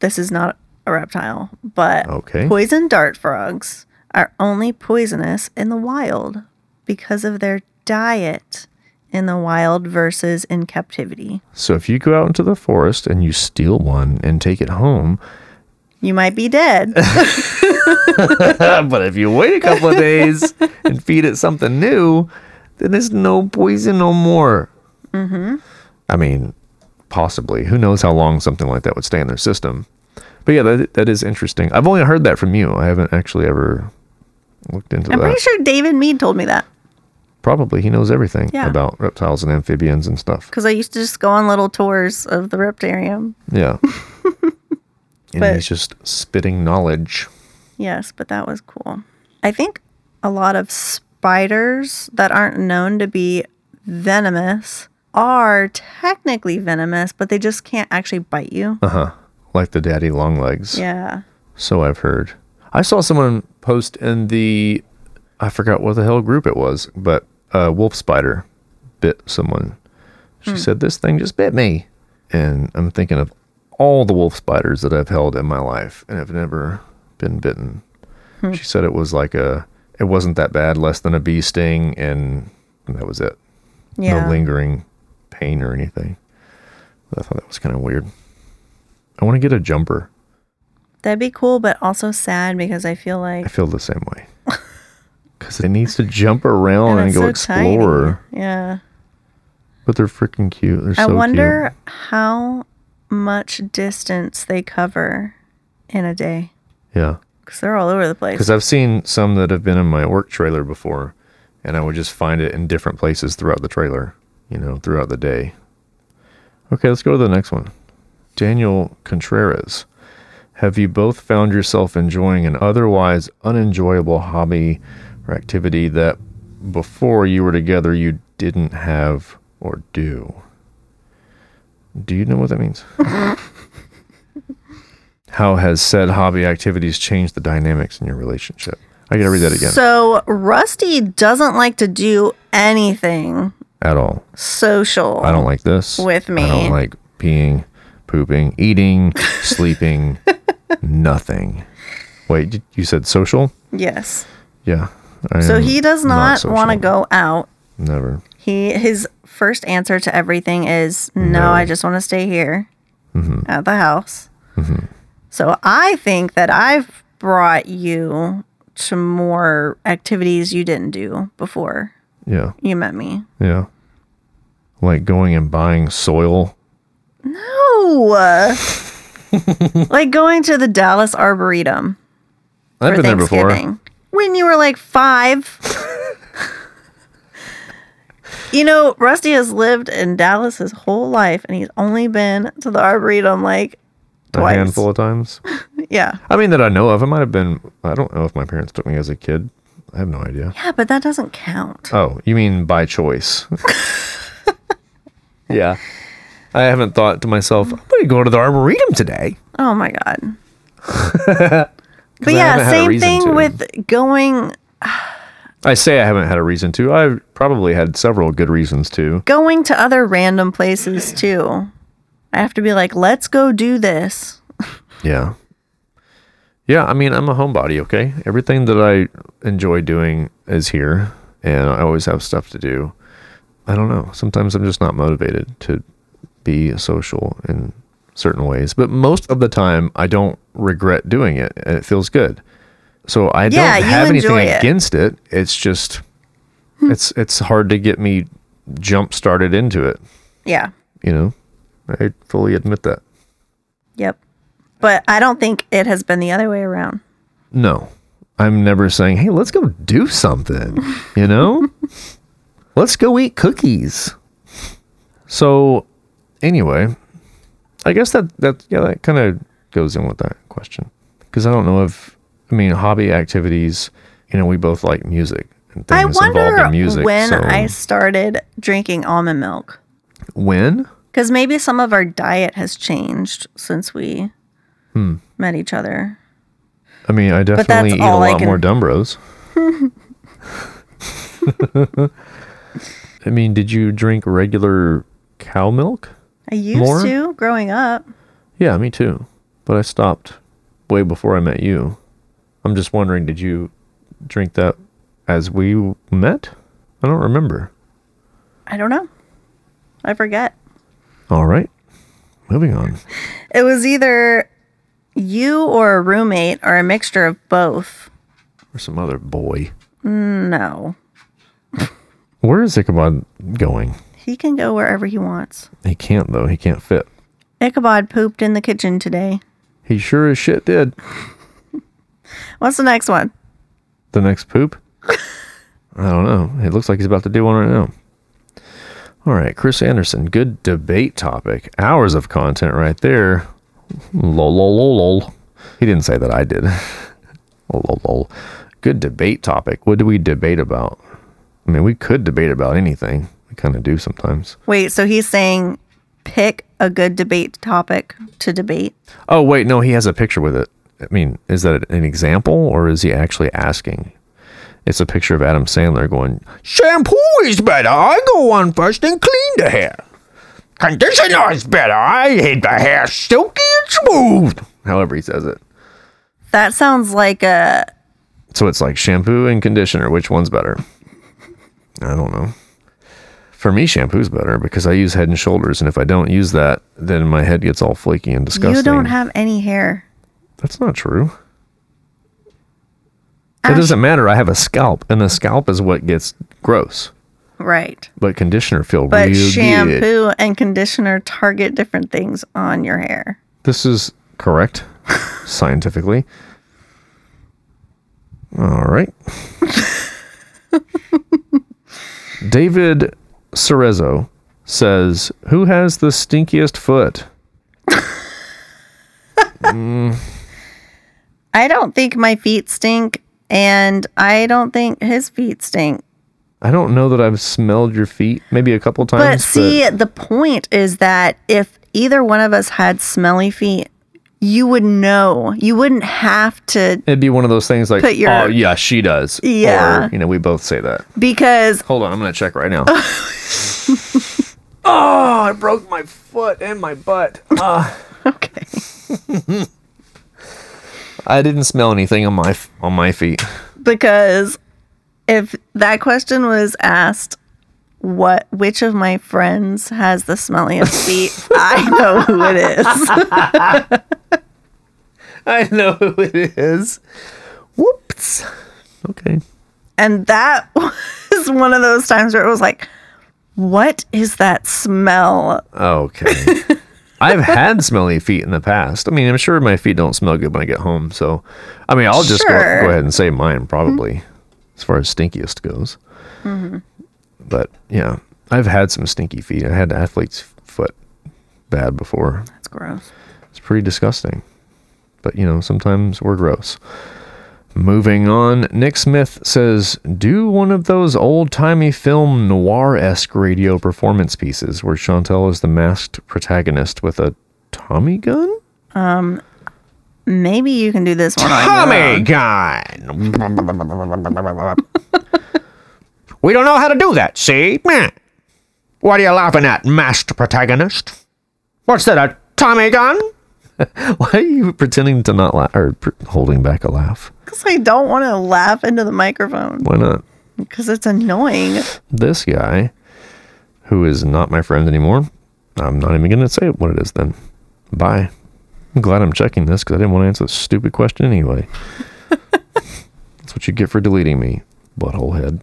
this is not a reptile, but poison dart frogs are only poisonous in the wild because of their diet in the wild versus in captivity. So if you go out into the forest and you steal one and take it home, you might be dead. But if you wait a couple of days and feed it something new, then there's no poison no more. I mean, possibly. Who knows how long something like that would stay in their system. But yeah, that is interesting. I've only heard that from you. I haven't actually ever looked into that. I'm pretty sure David Mead told me that. Probably. He knows everything about reptiles and amphibians and stuff. Because I used to just go on little tours of the reptarium. Yeah. But he's just spitting knowledge. Yes, but that was cool. I think a lot of spiders that aren't known to be venomous are technically venomous, but they just can't actually bite you. Like the daddy long legs. Yeah. So I've heard. I saw someone post in I forgot what the hell group it was, but a wolf spider bit someone. She said, this thing just bit me. And I'm thinking of all the wolf spiders that I've held in my life and have never been bitten. She said it was like it wasn't that bad, less than a bee sting. And that was it. Yeah. No lingering pain or anything. But I thought that was kind of weird. I want to get a jumper. That'd be cool, but also sad because I feel like... I feel the same way. Because it needs to jump around and go explore. Tiny. Yeah. But they're freaking cute. They're so cute. I wonder how much distance they cover in a day. Yeah. Because they're all over the place. Because I've seen some that have been in my work trailer before, and I would just find it in different places throughout the trailer. you know, throughout the day. Okay, let's go to the next one. Daniel Contreras. Have you both found yourself enjoying an otherwise unenjoyable hobby or activity that before you were together you didn't have or do? Do you know what that means? How has said hobby activities changed the dynamics in your relationship? I gotta read that again. So Rusty doesn't like to do anything at all social. I don't like this with me. I don't like peeing, pooping, eating, sleeping, nothing. Wait, you said social? Yes. Yeah. So he does not want to go out. Never. His first answer to everything is no. I just want to stay here at the house. Mm-hmm. So I think that I've brought you to more activities you didn't do before. Yeah. You met me. Yeah. Like going and buying soil. No. Like going to the Dallas Arboretum. I've been there before. When you were like 5. You know, Rusty has lived in Dallas his whole life, and he's only been to the Arboretum like twice. A handful of times? Yeah. I mean, that I know of. I might have been, I don't know if my parents took me as a kid. I have no idea. Yeah, but that doesn't count. Oh, you mean by choice. Yeah. I haven't thought to myself, I'm going to go to the Arboretum today. Oh, my God. But yeah, same thing with going. I say I haven't had a reason to. I've probably had several good reasons to. Going to other random places, too. I have to be like, let's go do this. Yeah. Yeah, I mean, I'm a homebody, okay? Everything that I enjoy doing is here, and I always have stuff to do. I don't know. Sometimes I'm just not motivated to be social in certain ways. But most of the time, I don't regret doing it, and it feels good. So I don't have anything against it. It's just, it's hard to get me jump-started into it. Yeah. You know? I fully admit that. Yep. But I don't think it has been the other way around. No. I'm never saying, hey, let's go do something, you know? Let's go eat cookies. So, anyway, I guess that kind of goes in with that question. Because I don't know if, I mean, hobby activities, you know, we both like music. And things involved in music. I started drinking almond milk. When? Because maybe some of our diet has changed since we... met each other. I mean, I definitely eat a lot more Dumbros. I mean, did you drink regular cow milk? I used to growing up. Yeah, me too. But I stopped way before I met you. I'm just wondering, did you drink that as we met? I don't remember. I don't know. I forget. All right. Moving on. It was either... you or a roommate or a mixture of both. Or some other boy. No. Where is Ichabod going? He can go wherever he wants. He can't, though. He can't fit. Ichabod pooped in the kitchen today. He sure as shit did. What's the next one? The next poop? I don't know. It looks like he's about to do one right now. All right. Chris Anderson. Good debate topic. Hours of content right there. Lol, lol, lol, lol. He didn't say that, I did. Lol, lol, lol. Good debate topic. What do we debate about? I mean, we could debate about anything. We kind of do sometimes. Wait, so he's saying pick a good debate topic to debate? Oh, wait, no, he has a picture with it. I mean, is that an example or is he actually asking? It's a picture of Adam Sandler going, shampoo is better. I go on first and clean the hair. Conditioner is better. I hate the hair silky and smooth. However he says it. That sounds like a... So it's like shampoo and conditioner. Which one's better? I don't know. For me, shampoo's better because I use Head and Shoulders. And if I don't use that, then my head gets all flaky and disgusting. You don't have any hair. That's not true. It doesn't matter. I have a scalp. And the scalp is what gets gross. Right. But conditioner feel really good. But shampoo and conditioner target different things on your hair. This is correct, scientifically. All right. David Cerezo. says, who has the stinkiest foot? I don't think my feet stink, and I don't think his feet stink. I don't know that I've smelled your feet, maybe a couple times. But see, the point is that if either one of us had smelly feet, you would know. You wouldn't have to. It'd be one of those things like, oh, yeah, she does. Yeah. Or, you know, we both say that. Because. Hold on, I'm going to check right now. Oh, I broke my foot and my butt. Okay. I didn't smell anything on my feet. Because if that question was asked, which of my friends has the smelliest feet, I know who it is. I know who it is. Whoops. Okay. And that was one of those times where it was like, what is that smell? Okay. I've had smelly feet in the past. I mean, I'm sure my feet don't smell good when I get home. So, I mean, I'll just go ahead and say mine probably, as far as stinkiest goes. Mm-hmm. But, yeah, I've had some stinky feet. I had athlete's foot bad before. That's gross. It's pretty disgusting. But, you know, sometimes we're gross. Moving on, Nick Smith says, do one of those old-timey film noir-esque radio performance pieces where Chantelle is the masked protagonist with a Tommy gun? Maybe you can do this one. Tommy gun! We don't know how to do that, see? Meh. What are you laughing at, masked protagonist? What's that, a Tommy gun? Why are you pretending to not laugh, or holding back a laugh? Because I don't want to laugh into the microphone. Why not? Because it's annoying. This guy, who is not my friend anymore, I'm not even going to say what it is then. Bye. I'm glad I'm checking this because I didn't want to answer this stupid question anyway. That's what you get for deleting me, butthole head.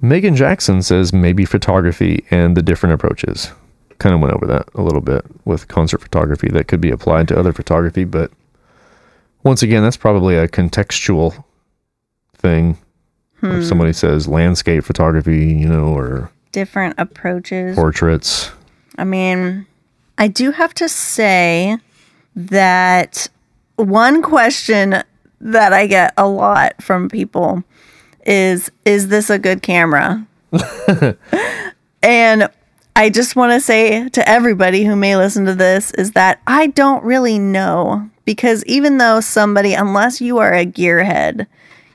Megan Jackson says maybe photography and the different approaches. Kind of went over that a little bit with concert photography that could be applied to other photography, but once again, that's probably a contextual thing. If somebody says landscape photography, you know, or different approaches, portraits. I mean, I do have to say that one question that I get a lot from people is this a good camera? And I just want to say to everybody who may listen to this is that I don't really know, because even though somebody, unless you are a gearhead,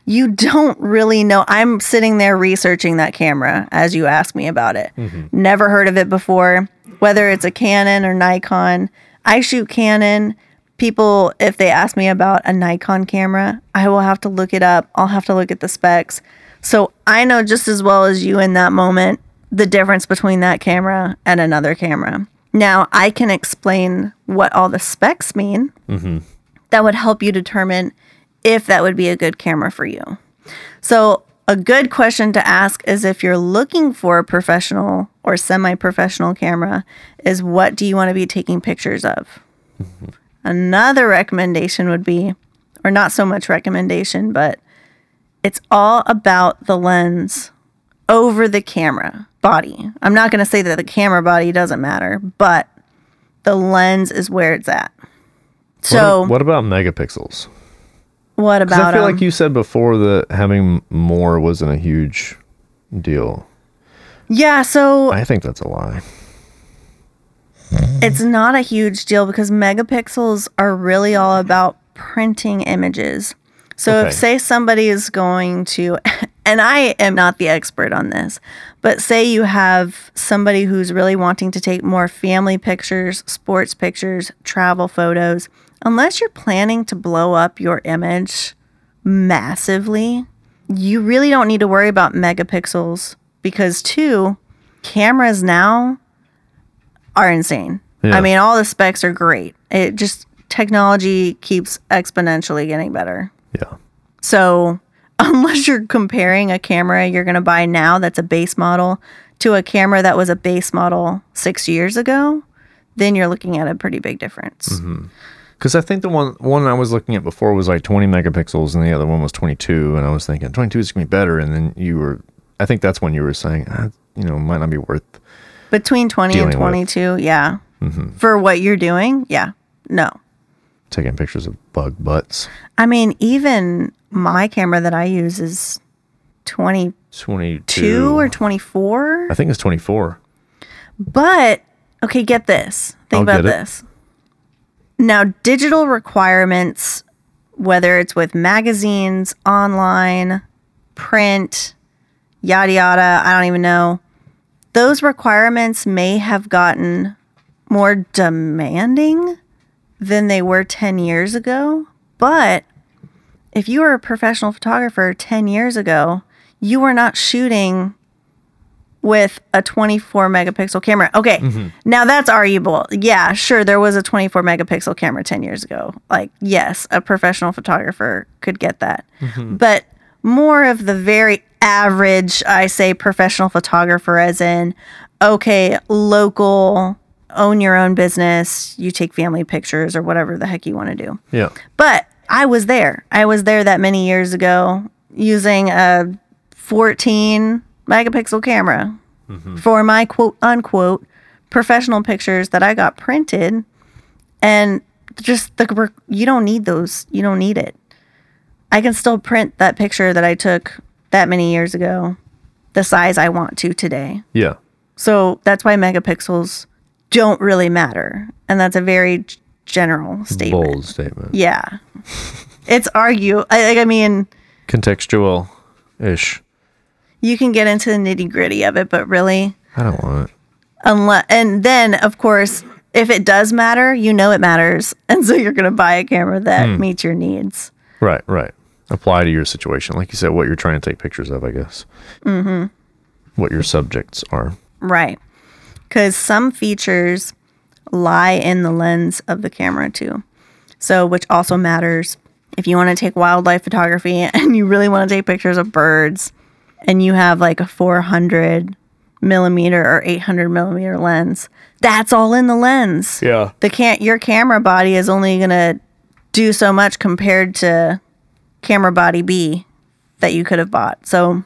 you don't really know. I'm sitting there researching that camera as you ask me about it. Mm-hmm. Never heard of it before, whether it's a Canon or Nikon. I shoot Canon. People, if they ask me about a Nikon camera, I will have to look it up. I'll have to look at the specs. So I know just as well as you in that moment the difference between that camera and another camera. Now, I can explain what all the specs mean. Mm-hmm. That would help you determine if that would be a good camera for you. So a good question to ask is if you're looking for a professional or semi-professional camera is what do you want to be taking pictures of? Mm-hmm. Another recommendation would be, or not so much recommendation, but it's all about the lens over the camera body. I'm not going to say that the camera body doesn't matter, but the lens is where it's at. So, what about megapixels? What about? 'Cause I feel like you said before that having more wasn't a huge deal. Yeah, so I think that's a lie. It's not a huge deal because megapixels are really all about printing images. So okay. If, say, somebody is going to, and I am not the expert on this, but say you have somebody who's really wanting to take more family pictures, sports pictures, travel photos, unless you're planning to blow up your image massively, you really don't need to worry about megapixels because, two, cameras now are insane. Yeah. I mean, all the specs are great. It just, technology keeps exponentially getting better. Yeah. So unless you're comparing a camera you're going to buy now that's a base model to a camera that was a base model 6 years ago, then you're looking at a pretty big difference. Mm-hmm. Because I think the one I was looking at before was like 20 megapixels and the other one was 22. And I was thinking 22 is going to be better. And then I think that's when you were saying, you know, might not be worth Between 20 and 22, yeah. Mm-hmm. For what you're doing, yeah. No. Taking pictures of bug butts. I mean, even my camera that I use is 22 or 24. I think it's 24. But, okay, get this. Think about this. Now, digital requirements, whether it's with magazines, online, print, yada, yada, I don't even know. Those requirements may have gotten more demanding than they were 10 years ago. But if you were a professional photographer 10 years ago, you were not shooting with a 24 megapixel camera. Okay, mm-hmm. Now that's arguable. Yeah, sure, there was a 24 megapixel camera 10 years ago. Like, yes, a professional photographer could get that. Mm-hmm. But more of the very average, I say professional photographer as in, okay, local, own your own business, you take family pictures or whatever the heck you want to do. Yeah. But I was there. I was there that many years ago using a 14 megapixel camera mm-hmm. for my quote unquote professional pictures that I got printed, and just you don't need those. You don't need it. I can still print that picture that I took that many years ago the size I want to today. Yeah. So that's why megapixels don't really matter, and that's a very general statement. Bold statement. Yeah. It's I mean contextual-ish. You can get into the nitty-gritty of it, but really, I don't want it. And then, of course, if it does matter, you know it matters. And so you're going to buy a camera that meets your needs. Right, right. Apply to your situation. Like you said, what you're trying to take pictures of, I guess. Mm-hmm. What your subjects are. Right. Because some features lie in the lens of the camera, too. So, which also matters. If you want to take wildlife photography and you really want to take pictures of birds, and you have like a 400 millimeter or 800 millimeter lens, that's all in the lens. Yeah. Your camera body is only going to do so much compared to camera body B that you could have bought. So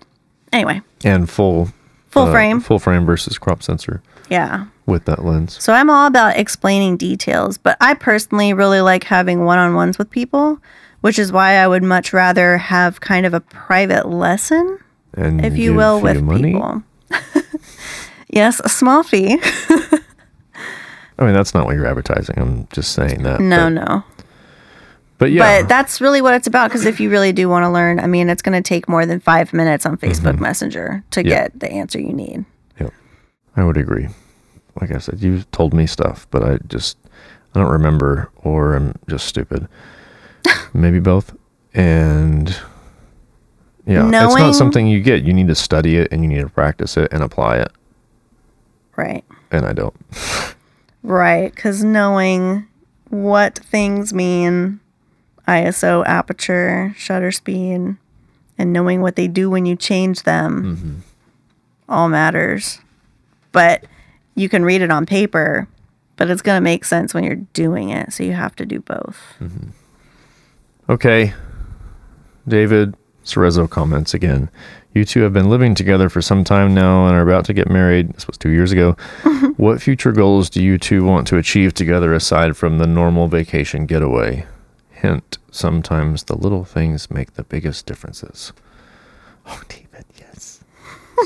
anyway. And full frame. Full frame versus crop sensor. Yeah. With that lens. So I'm all about explaining details, but I personally really like having one-on-ones with people, which is why I would much rather have kind of a private lesson. And if you will, with money? People. Yes, a small fee. I mean, that's not what you're advertising. I'm just saying that. No. But yeah. But that's really what it's about, because if you really do want to learn, I mean, it's going to take more than 5 minutes on Facebook mm-hmm. Messenger to get the answer you need. Yeah, I would agree. Like I said, you told me stuff, but I don't remember, or I'm just stupid. Maybe both. And... yeah, it's not something you get. You need to study it, and you need to practice it and apply it. Right. And I don't. Right, because knowing what things mean, ISO, aperture, shutter speed, and knowing what they do when you change them all matters. But you can read it on paper, but it's going to make sense when you're doing it, so you have to do both. Mm-hmm. Okay, David Cerezo comments again. You two have been living together for some time now and are about to get married. This was 2 years ago. What future goals do you two want to achieve together aside from the normal vacation getaway? Hint, sometimes the little things make the biggest differences. Oh, David, yes.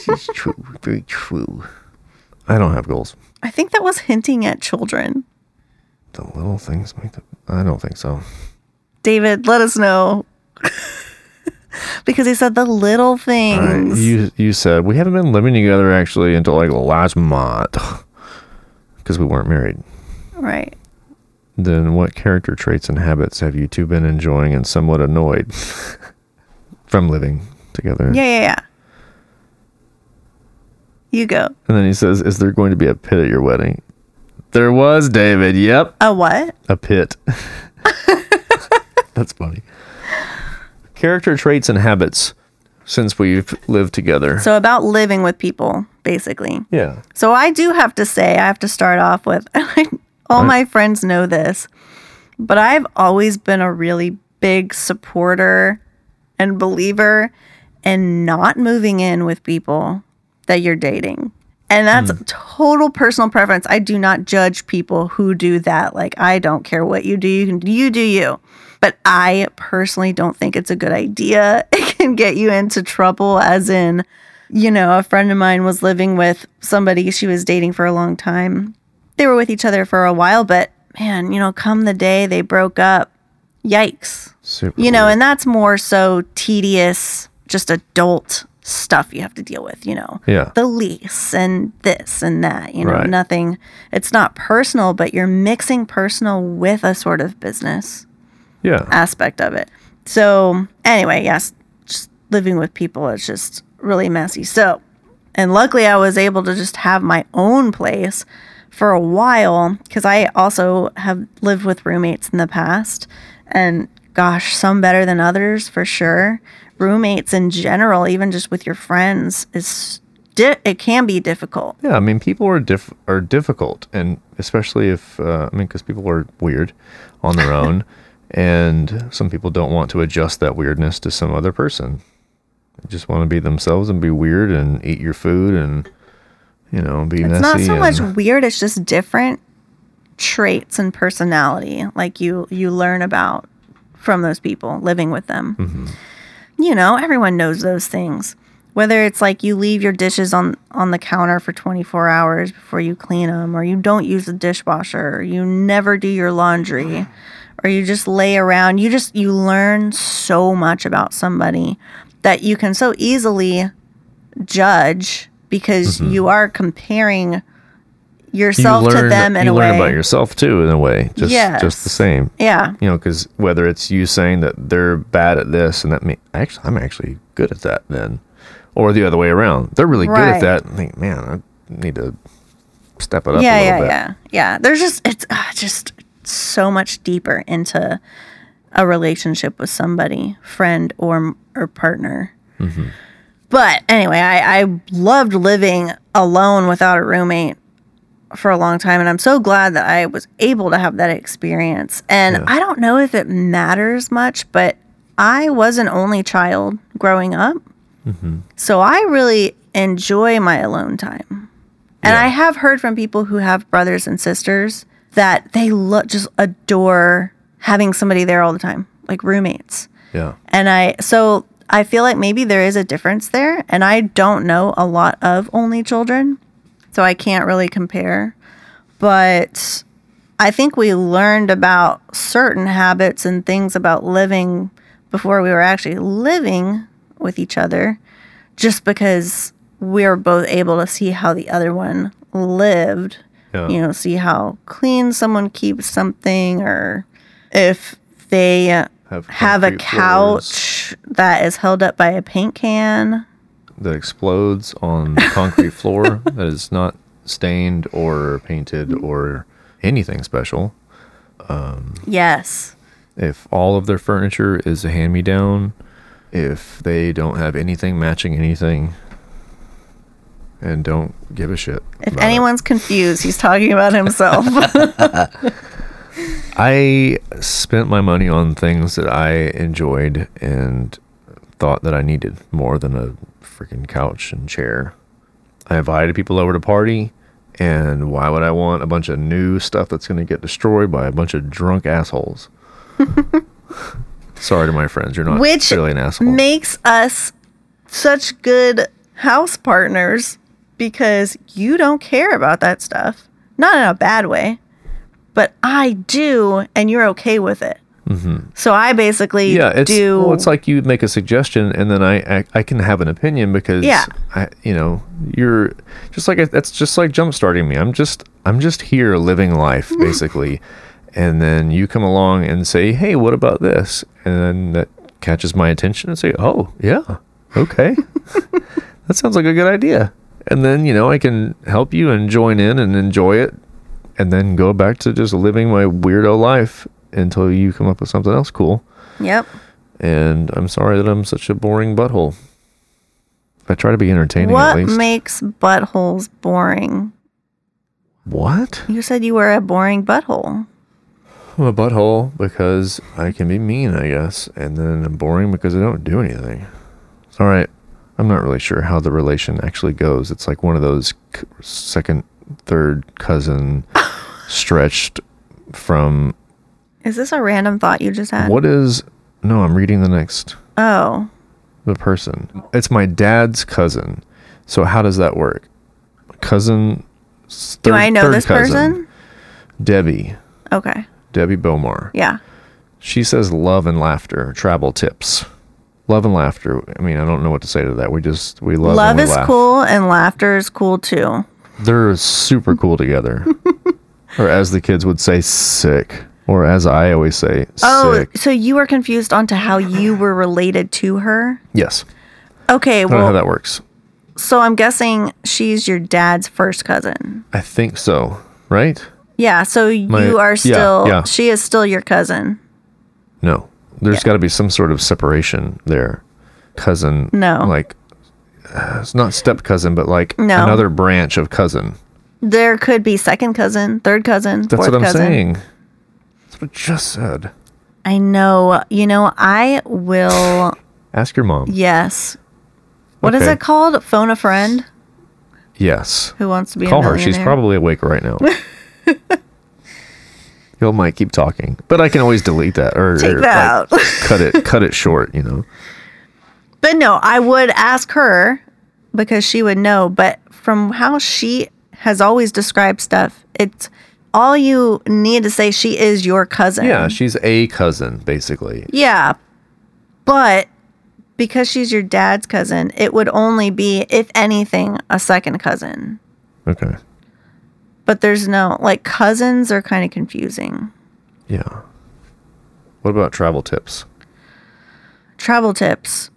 She's true. Very true. I don't have goals. I think that was hinting at children. The little things make the... I don't think so. David, let us know. Because he said the little things. You said, we haven't been living together actually until like last month. Because we weren't married. Right. Then what character traits and habits have you two been enjoying and somewhat annoyed from living together? Yeah. You go. And then he says, is there going to be a pit at your wedding? There was, David. Yep. A what? A pit. That's funny. Character traits and habits since we've lived together. So about living with people, basically. Yeah. So I do have to say, I have to start off with, all my friends know this, but I've always been a really big supporter and believer in not moving in with people that you're dating. And that's total personal preference. I do not judge people who do that. Like, I don't care what you do. You do you. But I personally don't think it's a good idea. It can get you into trouble, as in, you know, a friend of mine was living with somebody she was dating for a long time. They were with each other for a while, but man, you know, come the day they broke up, yikes. Super you know, weird. And that's more so tedious, just adult stuff you have to deal with, you know. Yeah. The lease and this and that, you know, right. Nothing. It's not personal, but you're mixing personal with a sort of business aspect of it. So anyway, yes, just living with people is just really messy. So, and luckily I was able to just have my own place for a while, because I also have lived with roommates in the past, and gosh, some better than others for sure. Roommates in general, even just with your friends, it can be difficult. Yeah, I mean, people are difficult, and especially if because people are weird on their own, and some people don't want to adjust that weirdness to some other person. They just want to be themselves and be weird and eat your food and, you know, be messy. It's not so much weird; it's just different traits and personality, like you learn about from those people living with them. Mm-hmm. You know, everyone knows those things. Whether it's like you leave your dishes on the counter for 24 hours before you clean them, or you don't use the dishwasher, or you never do your laundry, or you just lay around. You learn so much about somebody that you can so easily judge, because you are comparing yourself to them in a way. You learn about yourself too in a way, just the same. Yeah. You know, because whether it's you saying that they're bad at this and that, I'm actually good at that then. Or the other way around. They're really good at that and think, man, I need to step it up a little bit. Yeah. There's just, it's just so much deeper into a relationship with somebody, friend or partner. Mm-hmm. But anyway, I loved living alone without a roommate for a long time, and I'm so glad that I was able to have that experience. And I don't know if it matters much, but I was an only child growing up, so I really enjoy my alone time. And I have heard from people who have brothers and sisters that they just adore having somebody there all the time, like roommates. Yeah. And so I feel like maybe there is a difference there, and I don't know a lot of only children, so I can't really compare. But I think we learned about certain habits and things about living before we were actually living with each other, just because we were both able to see how the other one lived, you know, see how clean someone keeps something, or if they have a couch that is held up by a paint can that explodes on the concrete floor that is not stained or painted or anything special. Yes. If all of their furniture is a hand-me-down, if they don't have anything matching anything, and don't give a shit. If anyone's confused, he's talking about himself. I spent my money on things that I enjoyed and thought that I needed more than a freaking couch and chair. I invited people over to party, and why would I want a bunch of new stuff that's going to get destroyed by a bunch of drunk assholes? Sorry to my friends, you're not really an asshole. Which makes us such good house partners, because you don't care about that stuff. Not in a bad way, but I do, and you're okay with it. Mm-hmm. So I basically do. Well, it's like you make a suggestion, and then I can have an opinion, because you're just like that's just like jumpstarting me. I'm just here living life basically, and then you come along and say, "Hey, what about this?" And then that catches my attention and say, "Oh yeah, okay, that sounds like a good idea." And then I can help you and join in and enjoy it, and then go back to just living my weirdo life until you come up with something else cool. Yep. And I'm sorry that I'm such a boring butthole. I try to be entertaining, at least. What makes buttholes boring? What? You said you were a boring butthole. I'm a butthole because I can be mean, I guess. And then I'm boring because I don't do anything. It's all right. I'm not really sure how the relation actually goes. It's like one of those second, third cousin stretched from... Is this a random thought you just had? What is... No, I'm reading the next... Oh. The person. It's my dad's cousin. So how does that work? Cousin... Do I know this person? Debbie. Okay. Debbie Bomar. Yeah. She says love and laughter, travel tips. Love and laughter. I mean, I don't know what to say to that. We love and laugh. Love is cool and laughter is cool too. They're super cool together. Or as the kids would say, sick. Or as I always say, sick. Oh, so you were confused onto how you were related to her? Yes. Okay, well. I don't know how that works. So I'm guessing she's your dad's first cousin. I think so, right? Yeah, so you are still... Yeah. She is still your cousin. No. There's got to be some sort of separation there. Cousin. No. Like, it's not step-cousin, but like another branch of cousin. There could be second cousin, third cousin, fourth cousin. That's what I'm saying. That's what I just said. I know. You know, I will... Ask your mom. Yes. What is it called? Phone a friend? Yes. Who wants to be a millionaire? Call her. She's probably awake right now. Y'all might keep talking, but I can always delete that or take that out. Cut it short, you know. But no, I would ask her because she would know. But from how she has always described stuff, it's all you need to say. She is your cousin. Yeah, she's a cousin, basically. Yeah, but because she's your dad's cousin, it would only be, if anything, a second cousin. Okay. But there's no, like, cousins are kind of confusing. Yeah. What about travel tips? Travel tips.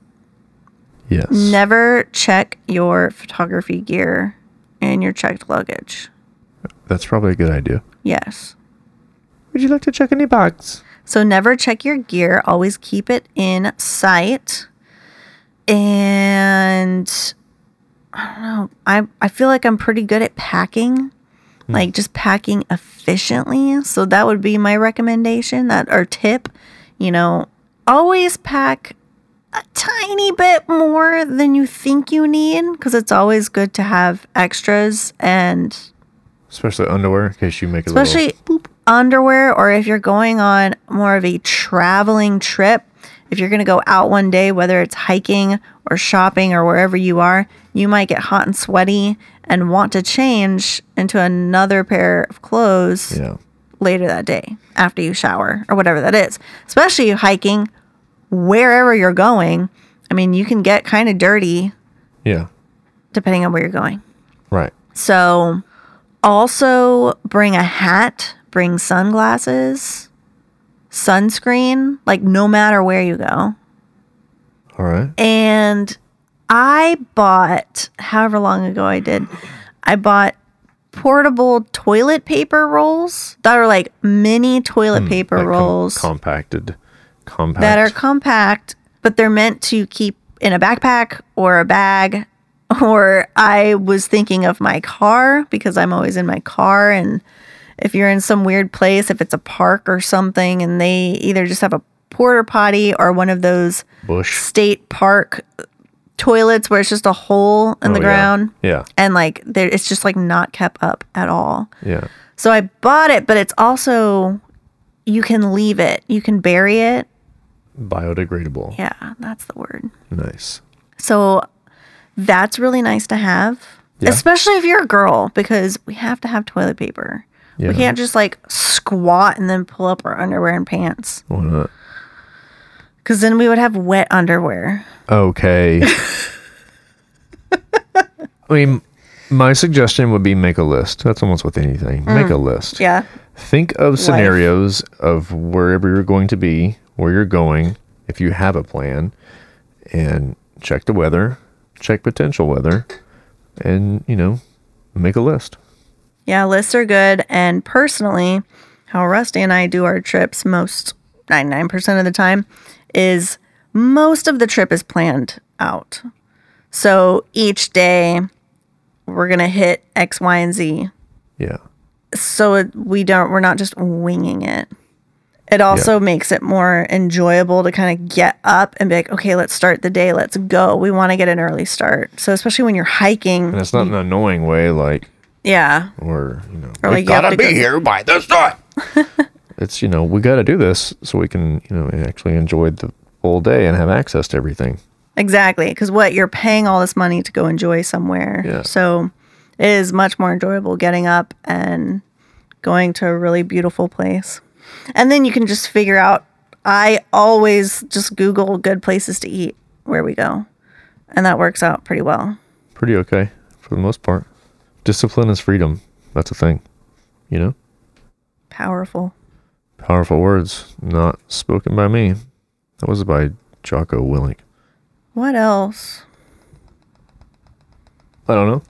Yes. Never check your photography gear and your checked luggage. That's probably a good idea. Yes. Would you like to check any box? So never check your gear. Always keep it in sight. And I don't know. I feel like I'm pretty good at packing. Like, just packing efficiently. So that would be my recommendation, that or tip. You know, always pack a tiny bit more than you think you need because it's always good to have extras and... Especially underwear, in case you make a little... Especially underwear, or if you're going on more of a traveling trip, if you're going to go out one day, whether it's hiking or shopping or wherever you are, you might get hot and sweaty and want to change into another pair of clothes later that day after you shower or whatever that is. Especially hiking, wherever you're going. I mean, you can get kind of dirty. Yeah. Depending on where you're going. Right. So also bring a hat, bring sunglasses, sunscreen, like no matter where you go. All right. And I bought, however long ago I did, I bought portable toilet paper rolls that are like mini toilet paper rolls. Compact. That are compact, but they're meant to keep in a backpack or a bag. Or I was thinking of my car because I'm always in my car. And if you're in some weird place, if it's a park or something, and they either just have a porta potty or one of those bush state park toilets where it's just a hole in the ground. Yeah. And like it's just like not kept up at all. Yeah. So I bought it, but it's also, you can leave it. You can bury it. Biodegradable. Yeah, that's the word. Nice. So that's really nice to have, especially if you're a girl, because we have to have toilet paper. Yeah. We can't just like squat and then pull up our underwear and pants. Why not? Because then we would have wet underwear. Okay. I mean, my suggestion would be make a list. That's almost with anything. Make a list. Yeah. Think of scenarios of wherever you're going to be, where you're going, if you have a plan, and check the weather, check potential weather, and, you know, make a list. Yeah, lists are good. And personally, how Rusty and I do our trips most 99% of the time is most of the trip is planned out. So each day we're going to hit X, Y, and Z. Yeah. So we're not just winging it. It also makes it more enjoyable to kind of get up and be like, okay, let's start the day. Let's go. We want to get an early start. So especially when you're hiking. And it's not an annoying way, like. Yeah. Or, you know. Or like, we gotta be here by this time. It's, you know, we gotta do this so we can, you know, actually enjoy the whole day and have access to everything. Exactly. Because you're paying all this money to go enjoy somewhere. Yeah. So it is much more enjoyable getting up and going to a really beautiful place. And then you can just figure out, I always just Google good places to eat where we go. And that works out pretty well. Pretty okay, for the most part. Discipline is freedom. That's a thing, you know? Powerful. Powerful words, not spoken by me. That was by Jocko Willink. What else? I don't know.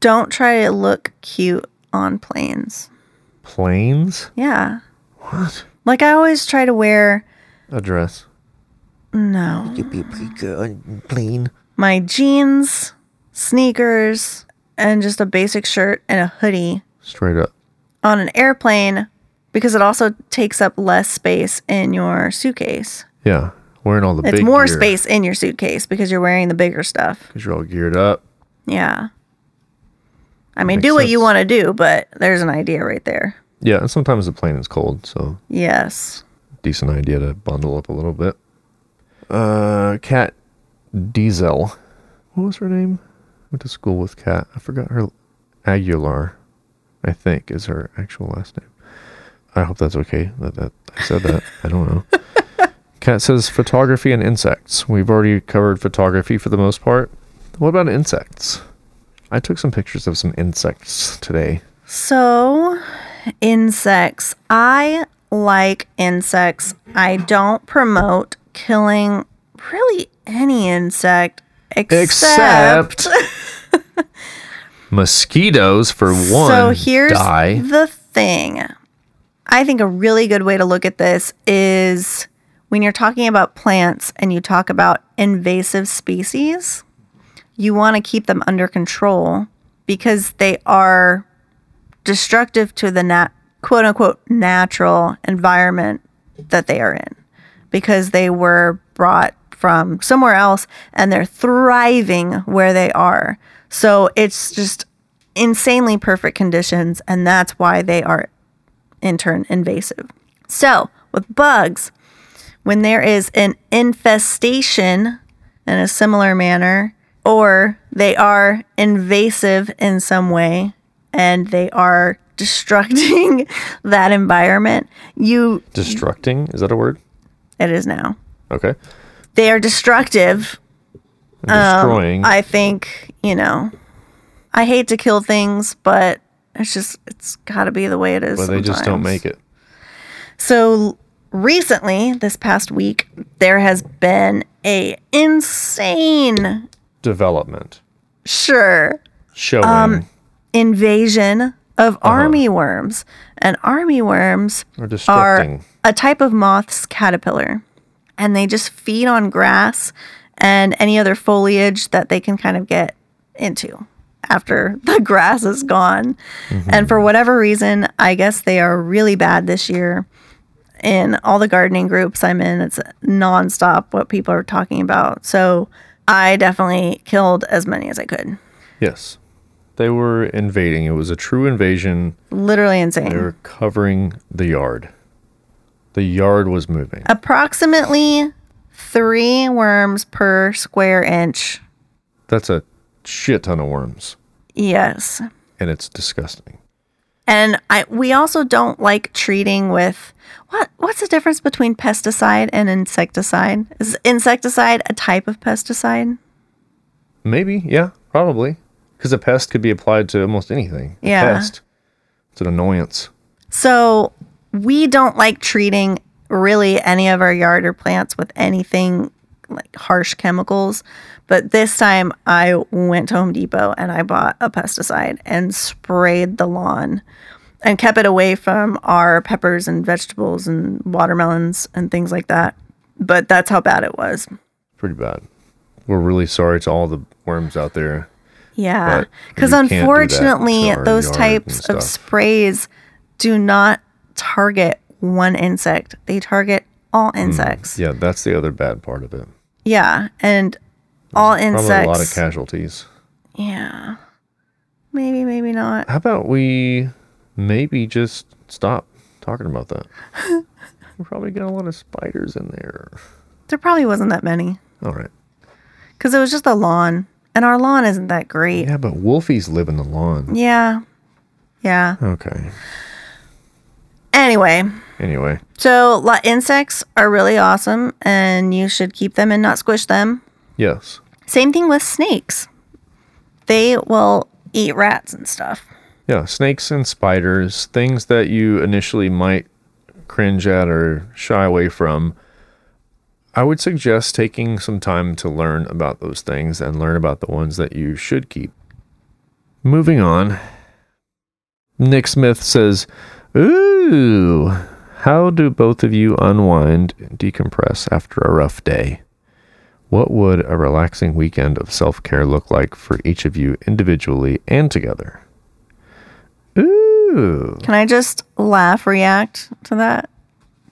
Don't try to look cute on planes. Planes? Yeah. What? Like, I always try to wear a dress. No. You could be pretty good plain. My jeans, sneakers, and just a basic shirt and a hoodie. Straight up. On an airplane, because it also takes up less space in your suitcase. Yeah. Wearing all the big gear. It's more space in your suitcase because you're wearing the bigger stuff. Because you're all geared up. Yeah. I mean, do what you want to do, but there's an idea right there. Yeah, and sometimes the plane is cold, so. Yes. Decent idea to bundle up a little bit. Kat Diesel. What was her name? Went to school with Kat. I forgot her. Aguilar, I think, is her actual last name. I hope that's okay that I said that. I don't know. Kat says photography and insects. We've already covered photography for the most part. What about insects? I took some pictures of some insects today. So, insects. I like insects. I don't promote killing really any insect except mosquitoes for one. So here's the thing. I think a really good way to look at this is when you're talking about plants and you talk about invasive species. You want to keep them under control because they are destructive to the quote-unquote natural environment that they are in because they were brought from somewhere else and they're thriving where they are. So it's just insanely perfect conditions, and that's why they are, in turn, invasive. So with bugs, when there is an infestation in a similar manner, or they are invasive in some way and they are destructing that environment. Destructing? Is that a word? It is now. Okay. They are destructive. Destroying. I think, you know, I hate to kill things, but it's got to be the way it is sometimes. But they just don't make it. So recently, this past week, there has been a insane development. Sure. Showing. Invasion of army worms. And army worms are a type of moth's caterpillar. And they just feed on grass and any other foliage that they can kind of get into after the grass is gone. Mm-hmm. And for whatever reason, I guess they are really bad this year. In all the gardening groups I'm in, it's nonstop what people are talking about. So I definitely killed as many as I could. Yes. They were invading. It was a true invasion. Literally insane. They were covering the yard. The yard was moving. Approximately 3 worms per square inch. That's a shit ton of worms. Yes. And it's disgusting. And we also don't like treating with... What's the difference between pesticide and insecticide? Is insecticide a type of pesticide? Maybe, yeah, probably. Because a pest could be applied to almost anything. Yeah. A pest. It's an annoyance. So we don't like treating really any of our yard or plants with anything like harsh chemicals. But this time I went to Home Depot and I bought a pesticide and sprayed the lawn and kept it away from our peppers and vegetables and watermelons and things like that. But that's how bad it was. Pretty bad. We're really sorry to all the worms out there. Yeah. Because unfortunately, those types of sprays do not target one insect. They target all insects. Yeah, that's the other bad part of it. Yeah, and all insects. Probably a lot of casualties. Yeah. Maybe not. How about we maybe just stop talking about that? We're probably got a lot of spiders in there. There probably wasn't that many. All right. Because it was just the lawn. And our lawn isn't that great. Yeah, but wolfies live in the lawn. Yeah. Okay. Anyway. So insects are really awesome, and you should keep them and not squish them. Yes. Same thing with snakes. They will eat rats and stuff. Yeah, snakes and spiders, things that you initially might cringe at or shy away from. I would suggest taking some time to learn about those things and learn about the ones that you should keep. Moving on. Nick Smith says, "Ooh, how do both of you unwind and decompress after a rough day? What would a relaxing weekend of self-care look like for each of you individually and together?" Ooh. Can I just react to that?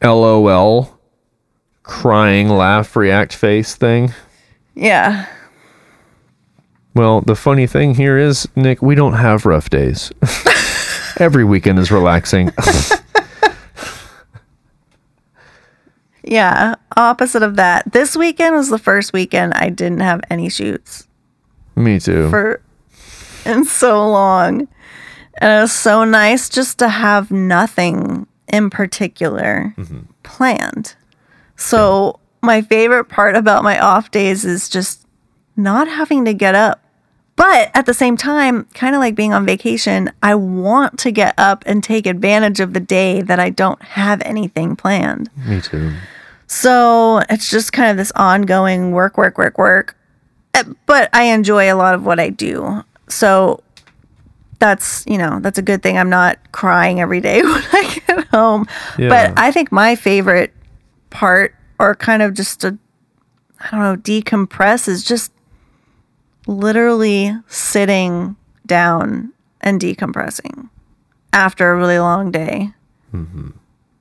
LOL. Crying, laugh, react face thing. Yeah. Well, the funny thing here is, Nick, we don't have rough days. Every weekend is relaxing. Yeah, opposite of that. This weekend was the first weekend I didn't have any shoots. Me too. And so long. And it was so nice just to have nothing in particular planned. So my favorite part about my off days is just not having to get up. But at the same time, kind of like being on vacation, I want to get up and take advantage of the day that I don't have anything planned. Me too. So it's just kind of this ongoing work. But I enjoy a lot of what I do. So that's a good thing. I'm not crying every day when I get home. Yeah. But I think my favorite part, or kind of just to, decompress, is just literally sitting down and decompressing after a really long day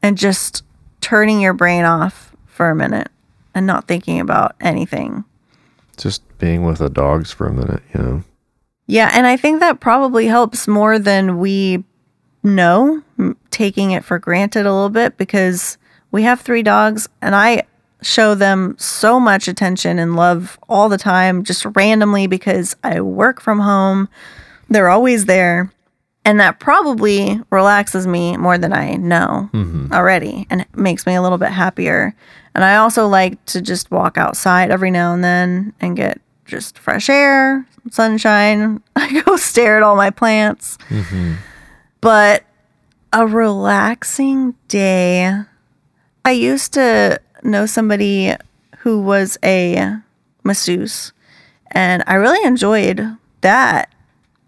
and just turning your brain off for a minute and not thinking about anything. Just being with the dogs for a minute, Yeah, and I think that probably helps more than we know, taking it for granted a little bit, because we have 3 dogs, and I show them so much attention and love all the time, just randomly because I work from home. They're always there, and that probably relaxes me more than I know already, and it makes me a little bit happier. And I also like to just walk outside every now and then and get just fresh air, sunshine. I go stare at all my plants. But a relaxing day... I used to know somebody who was a masseuse, and I really enjoyed that.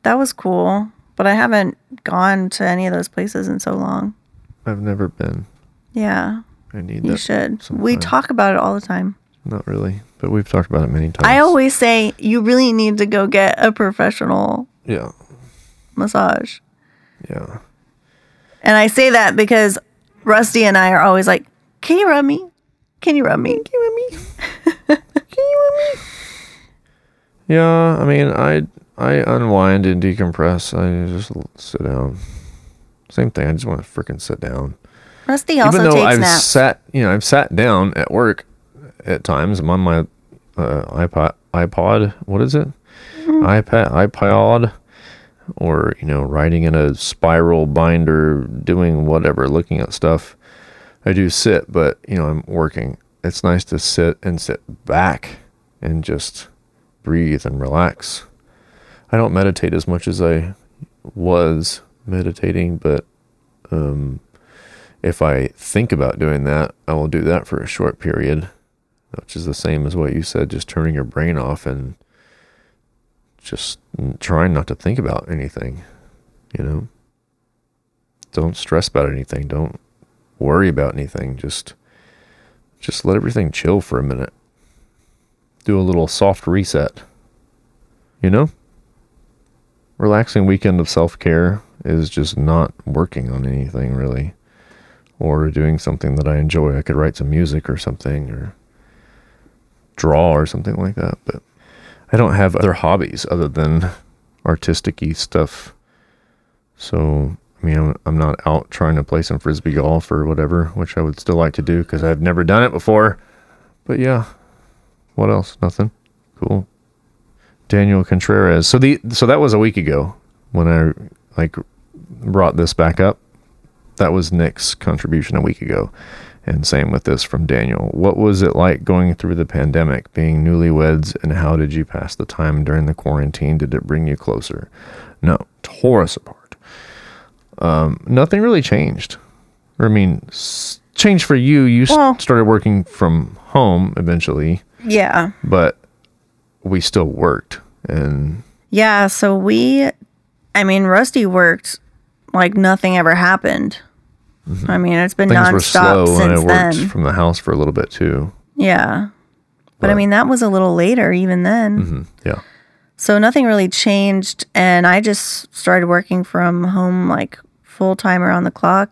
That was cool, but I haven't gone to any of those places in so long. I've never been. Yeah. I need that. You should. Sometime. We talk about it all the time. Not really, but we've talked about it many times. I always say you really need to go get a professional massage. Yeah. And I say that because Rusty and I are always like, Can you rub me? Yeah, I mean, I unwind and decompress. I just sit down. Same thing. I just want to freaking sit down. Rusty also takes naps. Even though I've sat down at work at times. I'm on my iPod. What is it? iPod. Or, writing in a spiral binder, doing whatever, looking at stuff. I do sit, but, I'm working. It's nice to sit back and just breathe and relax. I don't meditate as much as I was meditating, but if I think about doing that, I will do that for a short period, which is the same as what you said, just turning your brain off and just trying not to think about anything, Don't stress about anything. Don't worry about anything. Just let everything chill for a minute. Do a little soft reset, Relaxing weekend of self-care is just not working on anything, really. or doing something that I enjoy. I could write some music or something, or draw or something like that. But I don't have other hobbies other than artistic-y stuff. So, I mean, I'm not out trying to play some Frisbee golf or whatever, which I would still like to do because I've never done it before. But yeah, what else? Nothing. Cool. Daniel Contreras. So that was a week ago when I brought this back up. That was Nick's contribution a week ago. And same with this from Daniel. What was it like going through the pandemic, being newlyweds, and how did you pass the time during the quarantine? Did it bring you closer? No, tore us apart. Nothing really changed. I mean, changed for you. You started working from home eventually. Yeah. But we still worked. And yeah, so Rusty worked like nothing ever happened. Mm-hmm. I mean, it's been nonstop since then. Things were slow, and I worked from the house for a little bit, too. Yeah. But I mean, that was a little later even then. Mm-hmm. Yeah. So nothing really changed, and I just started working from home, full-time around the clock,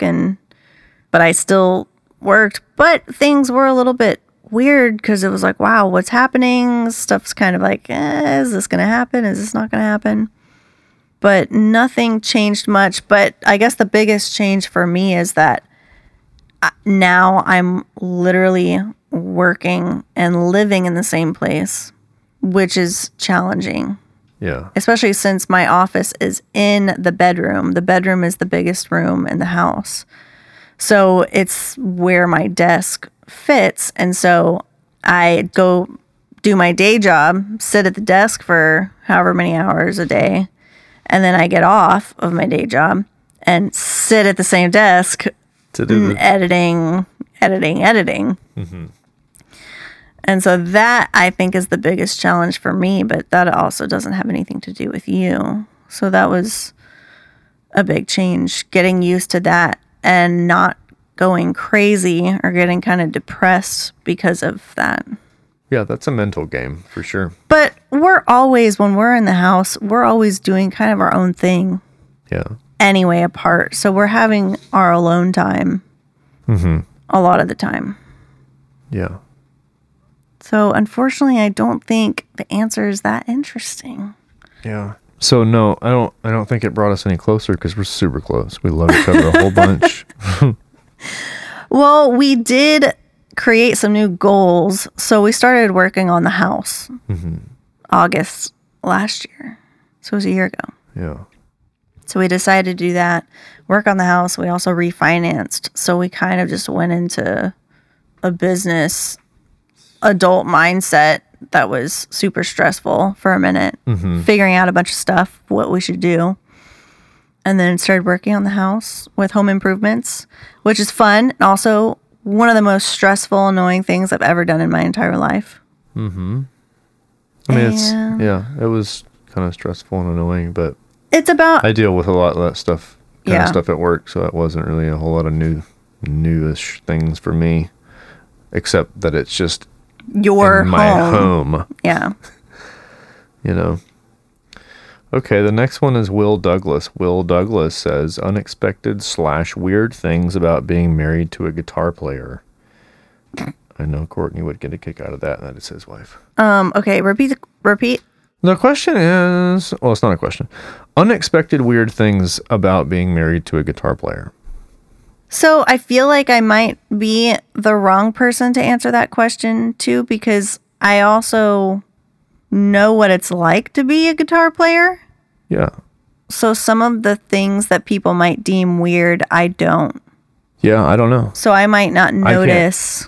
but I still worked. But things were a little bit weird, because it was like, wow, what's happening? Stuff's kind of is this going to happen? Is this not going to happen? But nothing changed much. But I guess the biggest change for me is that now I'm literally working and living in the same place, which is challenging. Yeah. Especially since my office is in the bedroom. The bedroom is the biggest room in the house. So it's where my desk fits. And so I go do my day job, sit at the desk for however many hours a day. And then I get off of my day job and sit at the same desk to do editing. Mm-hmm. And so that, I think, is the biggest challenge for me, but that also doesn't have anything to do with you. So that was a big change, getting used to that and not going crazy or getting kind of depressed because of that. Yeah, that's a mental game for sure. But when we're in the house, we're always doing kind of our own thing. Yeah. Anyway, apart. So we're having our alone time a lot of the time. Yeah. So unfortunately, I don't think the answer is that interesting. Yeah. So no, I don't think it brought us any closer because we're super close. We love each other a whole bunch. Well, we did create some new goals. So we started working on the house August last year. So it was a year ago. Yeah. So we decided to do that, work on the house. We also refinanced. So we kind of just went into a business adult mindset that was super stressful for a minute, figuring out a bunch of stuff, what we should do. And then started working on the house with home improvements, which is fun. And also one of the most stressful, annoying things I've ever done in my entire life. Mm-hmm. I mean, it was kind of stressful and annoying, but I deal with a lot of that stuff, kind of stuff at work, so it wasn't really a whole lot of newish things for me, except that it's just your home. Yeah. You know. Okay, the next one is Will Douglas. Will Douglas says, unexpected / weird things about being married to a guitar player. I know Courtney would get a kick out of that, and that is his wife. Okay, repeat. The question is, well, it's not a question. Unexpected weird things about being married to a guitar player. So I feel like I might be the wrong person to answer that question too, because I also know what it's like to be a guitar player. Yeah. So some of the things that people might deem weird, I don't. Yeah, I don't know. So I might not notice.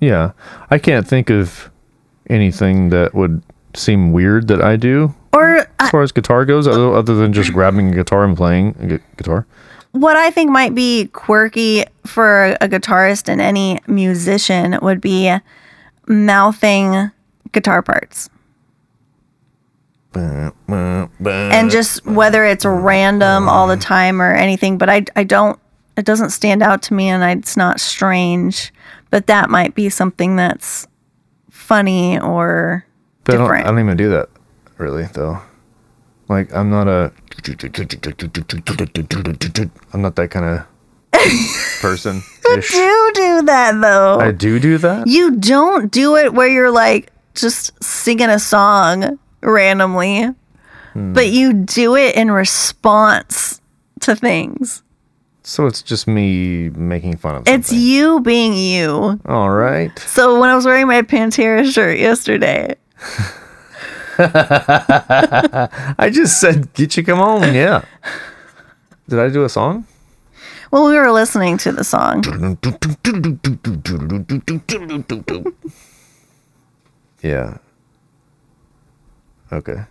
I can't think of anything that would seem weird that I do. Or as far as guitar goes, other than just grabbing a guitar and playing a guitar. What I think might be quirky for a guitarist and any musician would be mouthing guitar parts. And just whether it's random all the time or anything, but it doesn't stand out to me, and it's not strange, but that might be something that's funny or different. I don't even do that really though. I'm not that kind of person. You do do that, though. I do that? You don't do it where you're, like, just singing a song randomly. Hmm. But you do it in response to things. So it's just me making fun of something. It's you being you. All right. So when I was wearing my Pantera shirt yesterday... I just said, get you come home, yeah. Did I do a song? Well, we were listening to the song. Yeah. Okay.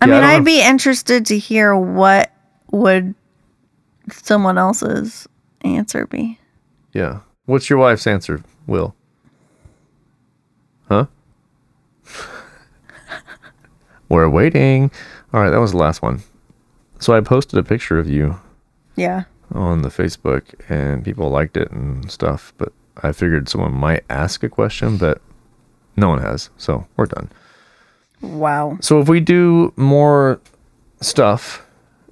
I mean, I'd be interested to hear what would someone else's answer be. Yeah. What's your wife's answer, Will? Huh? We're waiting. All right, that was the last one. So I posted a picture of you. Yeah. On the Facebook, and people liked it and stuff, but I figured someone might ask a question, but no one has, so we're done. Wow. So if we do more stuff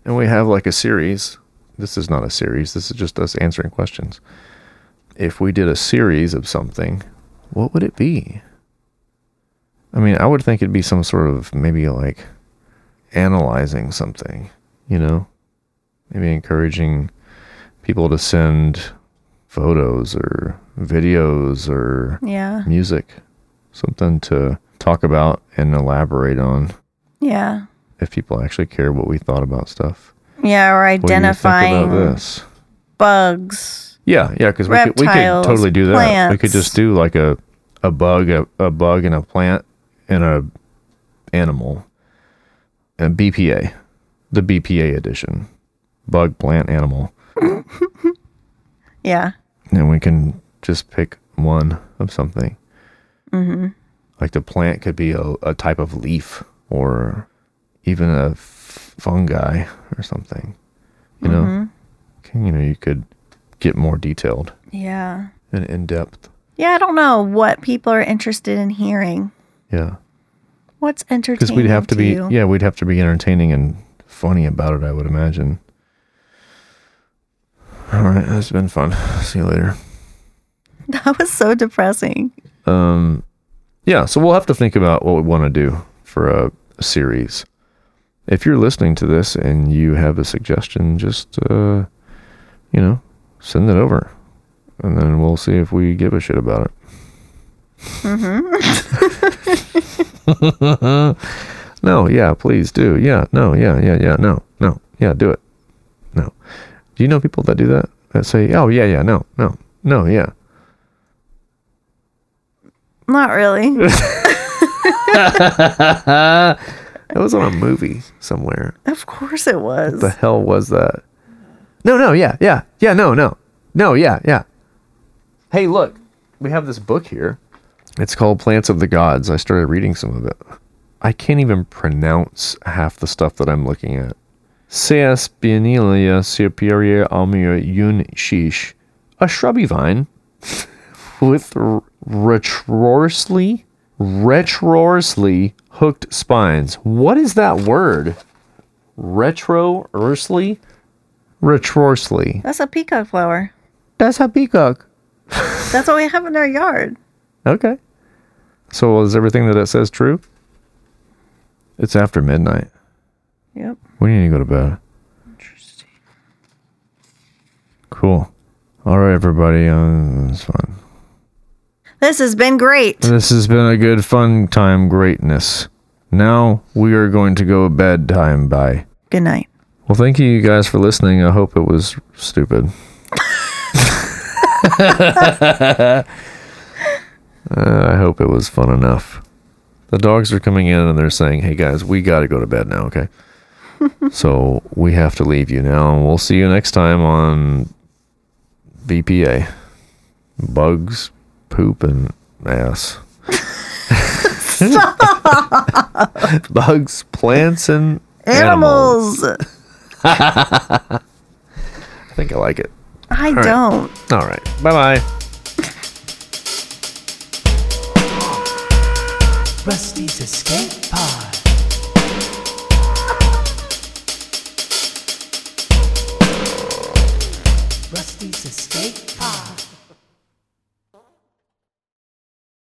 and we have like a series, this is not a series, this is just us answering questions. If we did a series of something, what would it be? I mean, I would think it'd be some sort of maybe like analyzing something, you know, maybe encouraging people to send photos or videos or music, something to talk about and elaborate on. Yeah. If people actually care what we thought about stuff. Yeah. Or identifying bugs. Yeah. Yeah. Because we could totally do that. Plants. We could just do like a bug and a plant. And an animal. And BPA. The BPA edition. Bug, plant, animal. Yeah. And we can just pick one of something. Mm-hmm. Like the plant could be a type of leaf. Or even a fungi or something. You know? You know, you could get more detailed. Yeah. And in-depth. Yeah, I don't know what people are interested in hearing. Yeah. What's entertaining? Because we'd have to be, we'd have to be entertaining and funny about it, I would imagine. All right, that's been fun. See you later. That was so depressing. Yeah, so we'll have to think about what we want to do for a series. If you're listening to this and you have a suggestion, just, send it over. And then we'll see if we give a shit about it. No, yeah, please do. Yeah, no, yeah, no, yeah, do it. No. Do you know people that do that? That say, oh, yeah, no, yeah. Not really. That was on a movie somewhere. Of course it was. What the hell was that? No, yeah, no, yeah. Hey, look, we have this book here. It's called Plants of the Gods. I started reading some of it. I can't even pronounce half the stuff that I'm looking at. Ceas biennialia superior almia un sheesh, a shrubby vine with retrorsely hooked spines. What is that word? Retrorsely? Retrorsely. That's a peacock flower. That's a peacock. That's what we have in our yard. Okay. So is everything that it says true? It's after midnight. Yep. We need to go to bed. Interesting. Cool. All right, everybody. It was fun. This has been great. This has been a good fun time greatness. Now we are going to go bedtime. Bye. Good night. Well, thank you guys for listening. I hope it was stupid. I hope it was fun enough. The dogs are coming in and they're saying, hey guys, we got to go to bed now, okay? So we have to leave you now, and we'll see you next time on BPA. Bugs, poop, and ass. Stop! Bugs, plants, and animals. I think I like it. I don't. All right. Bye-bye. Rusty's Escape Pod. Rusty's a steak pie.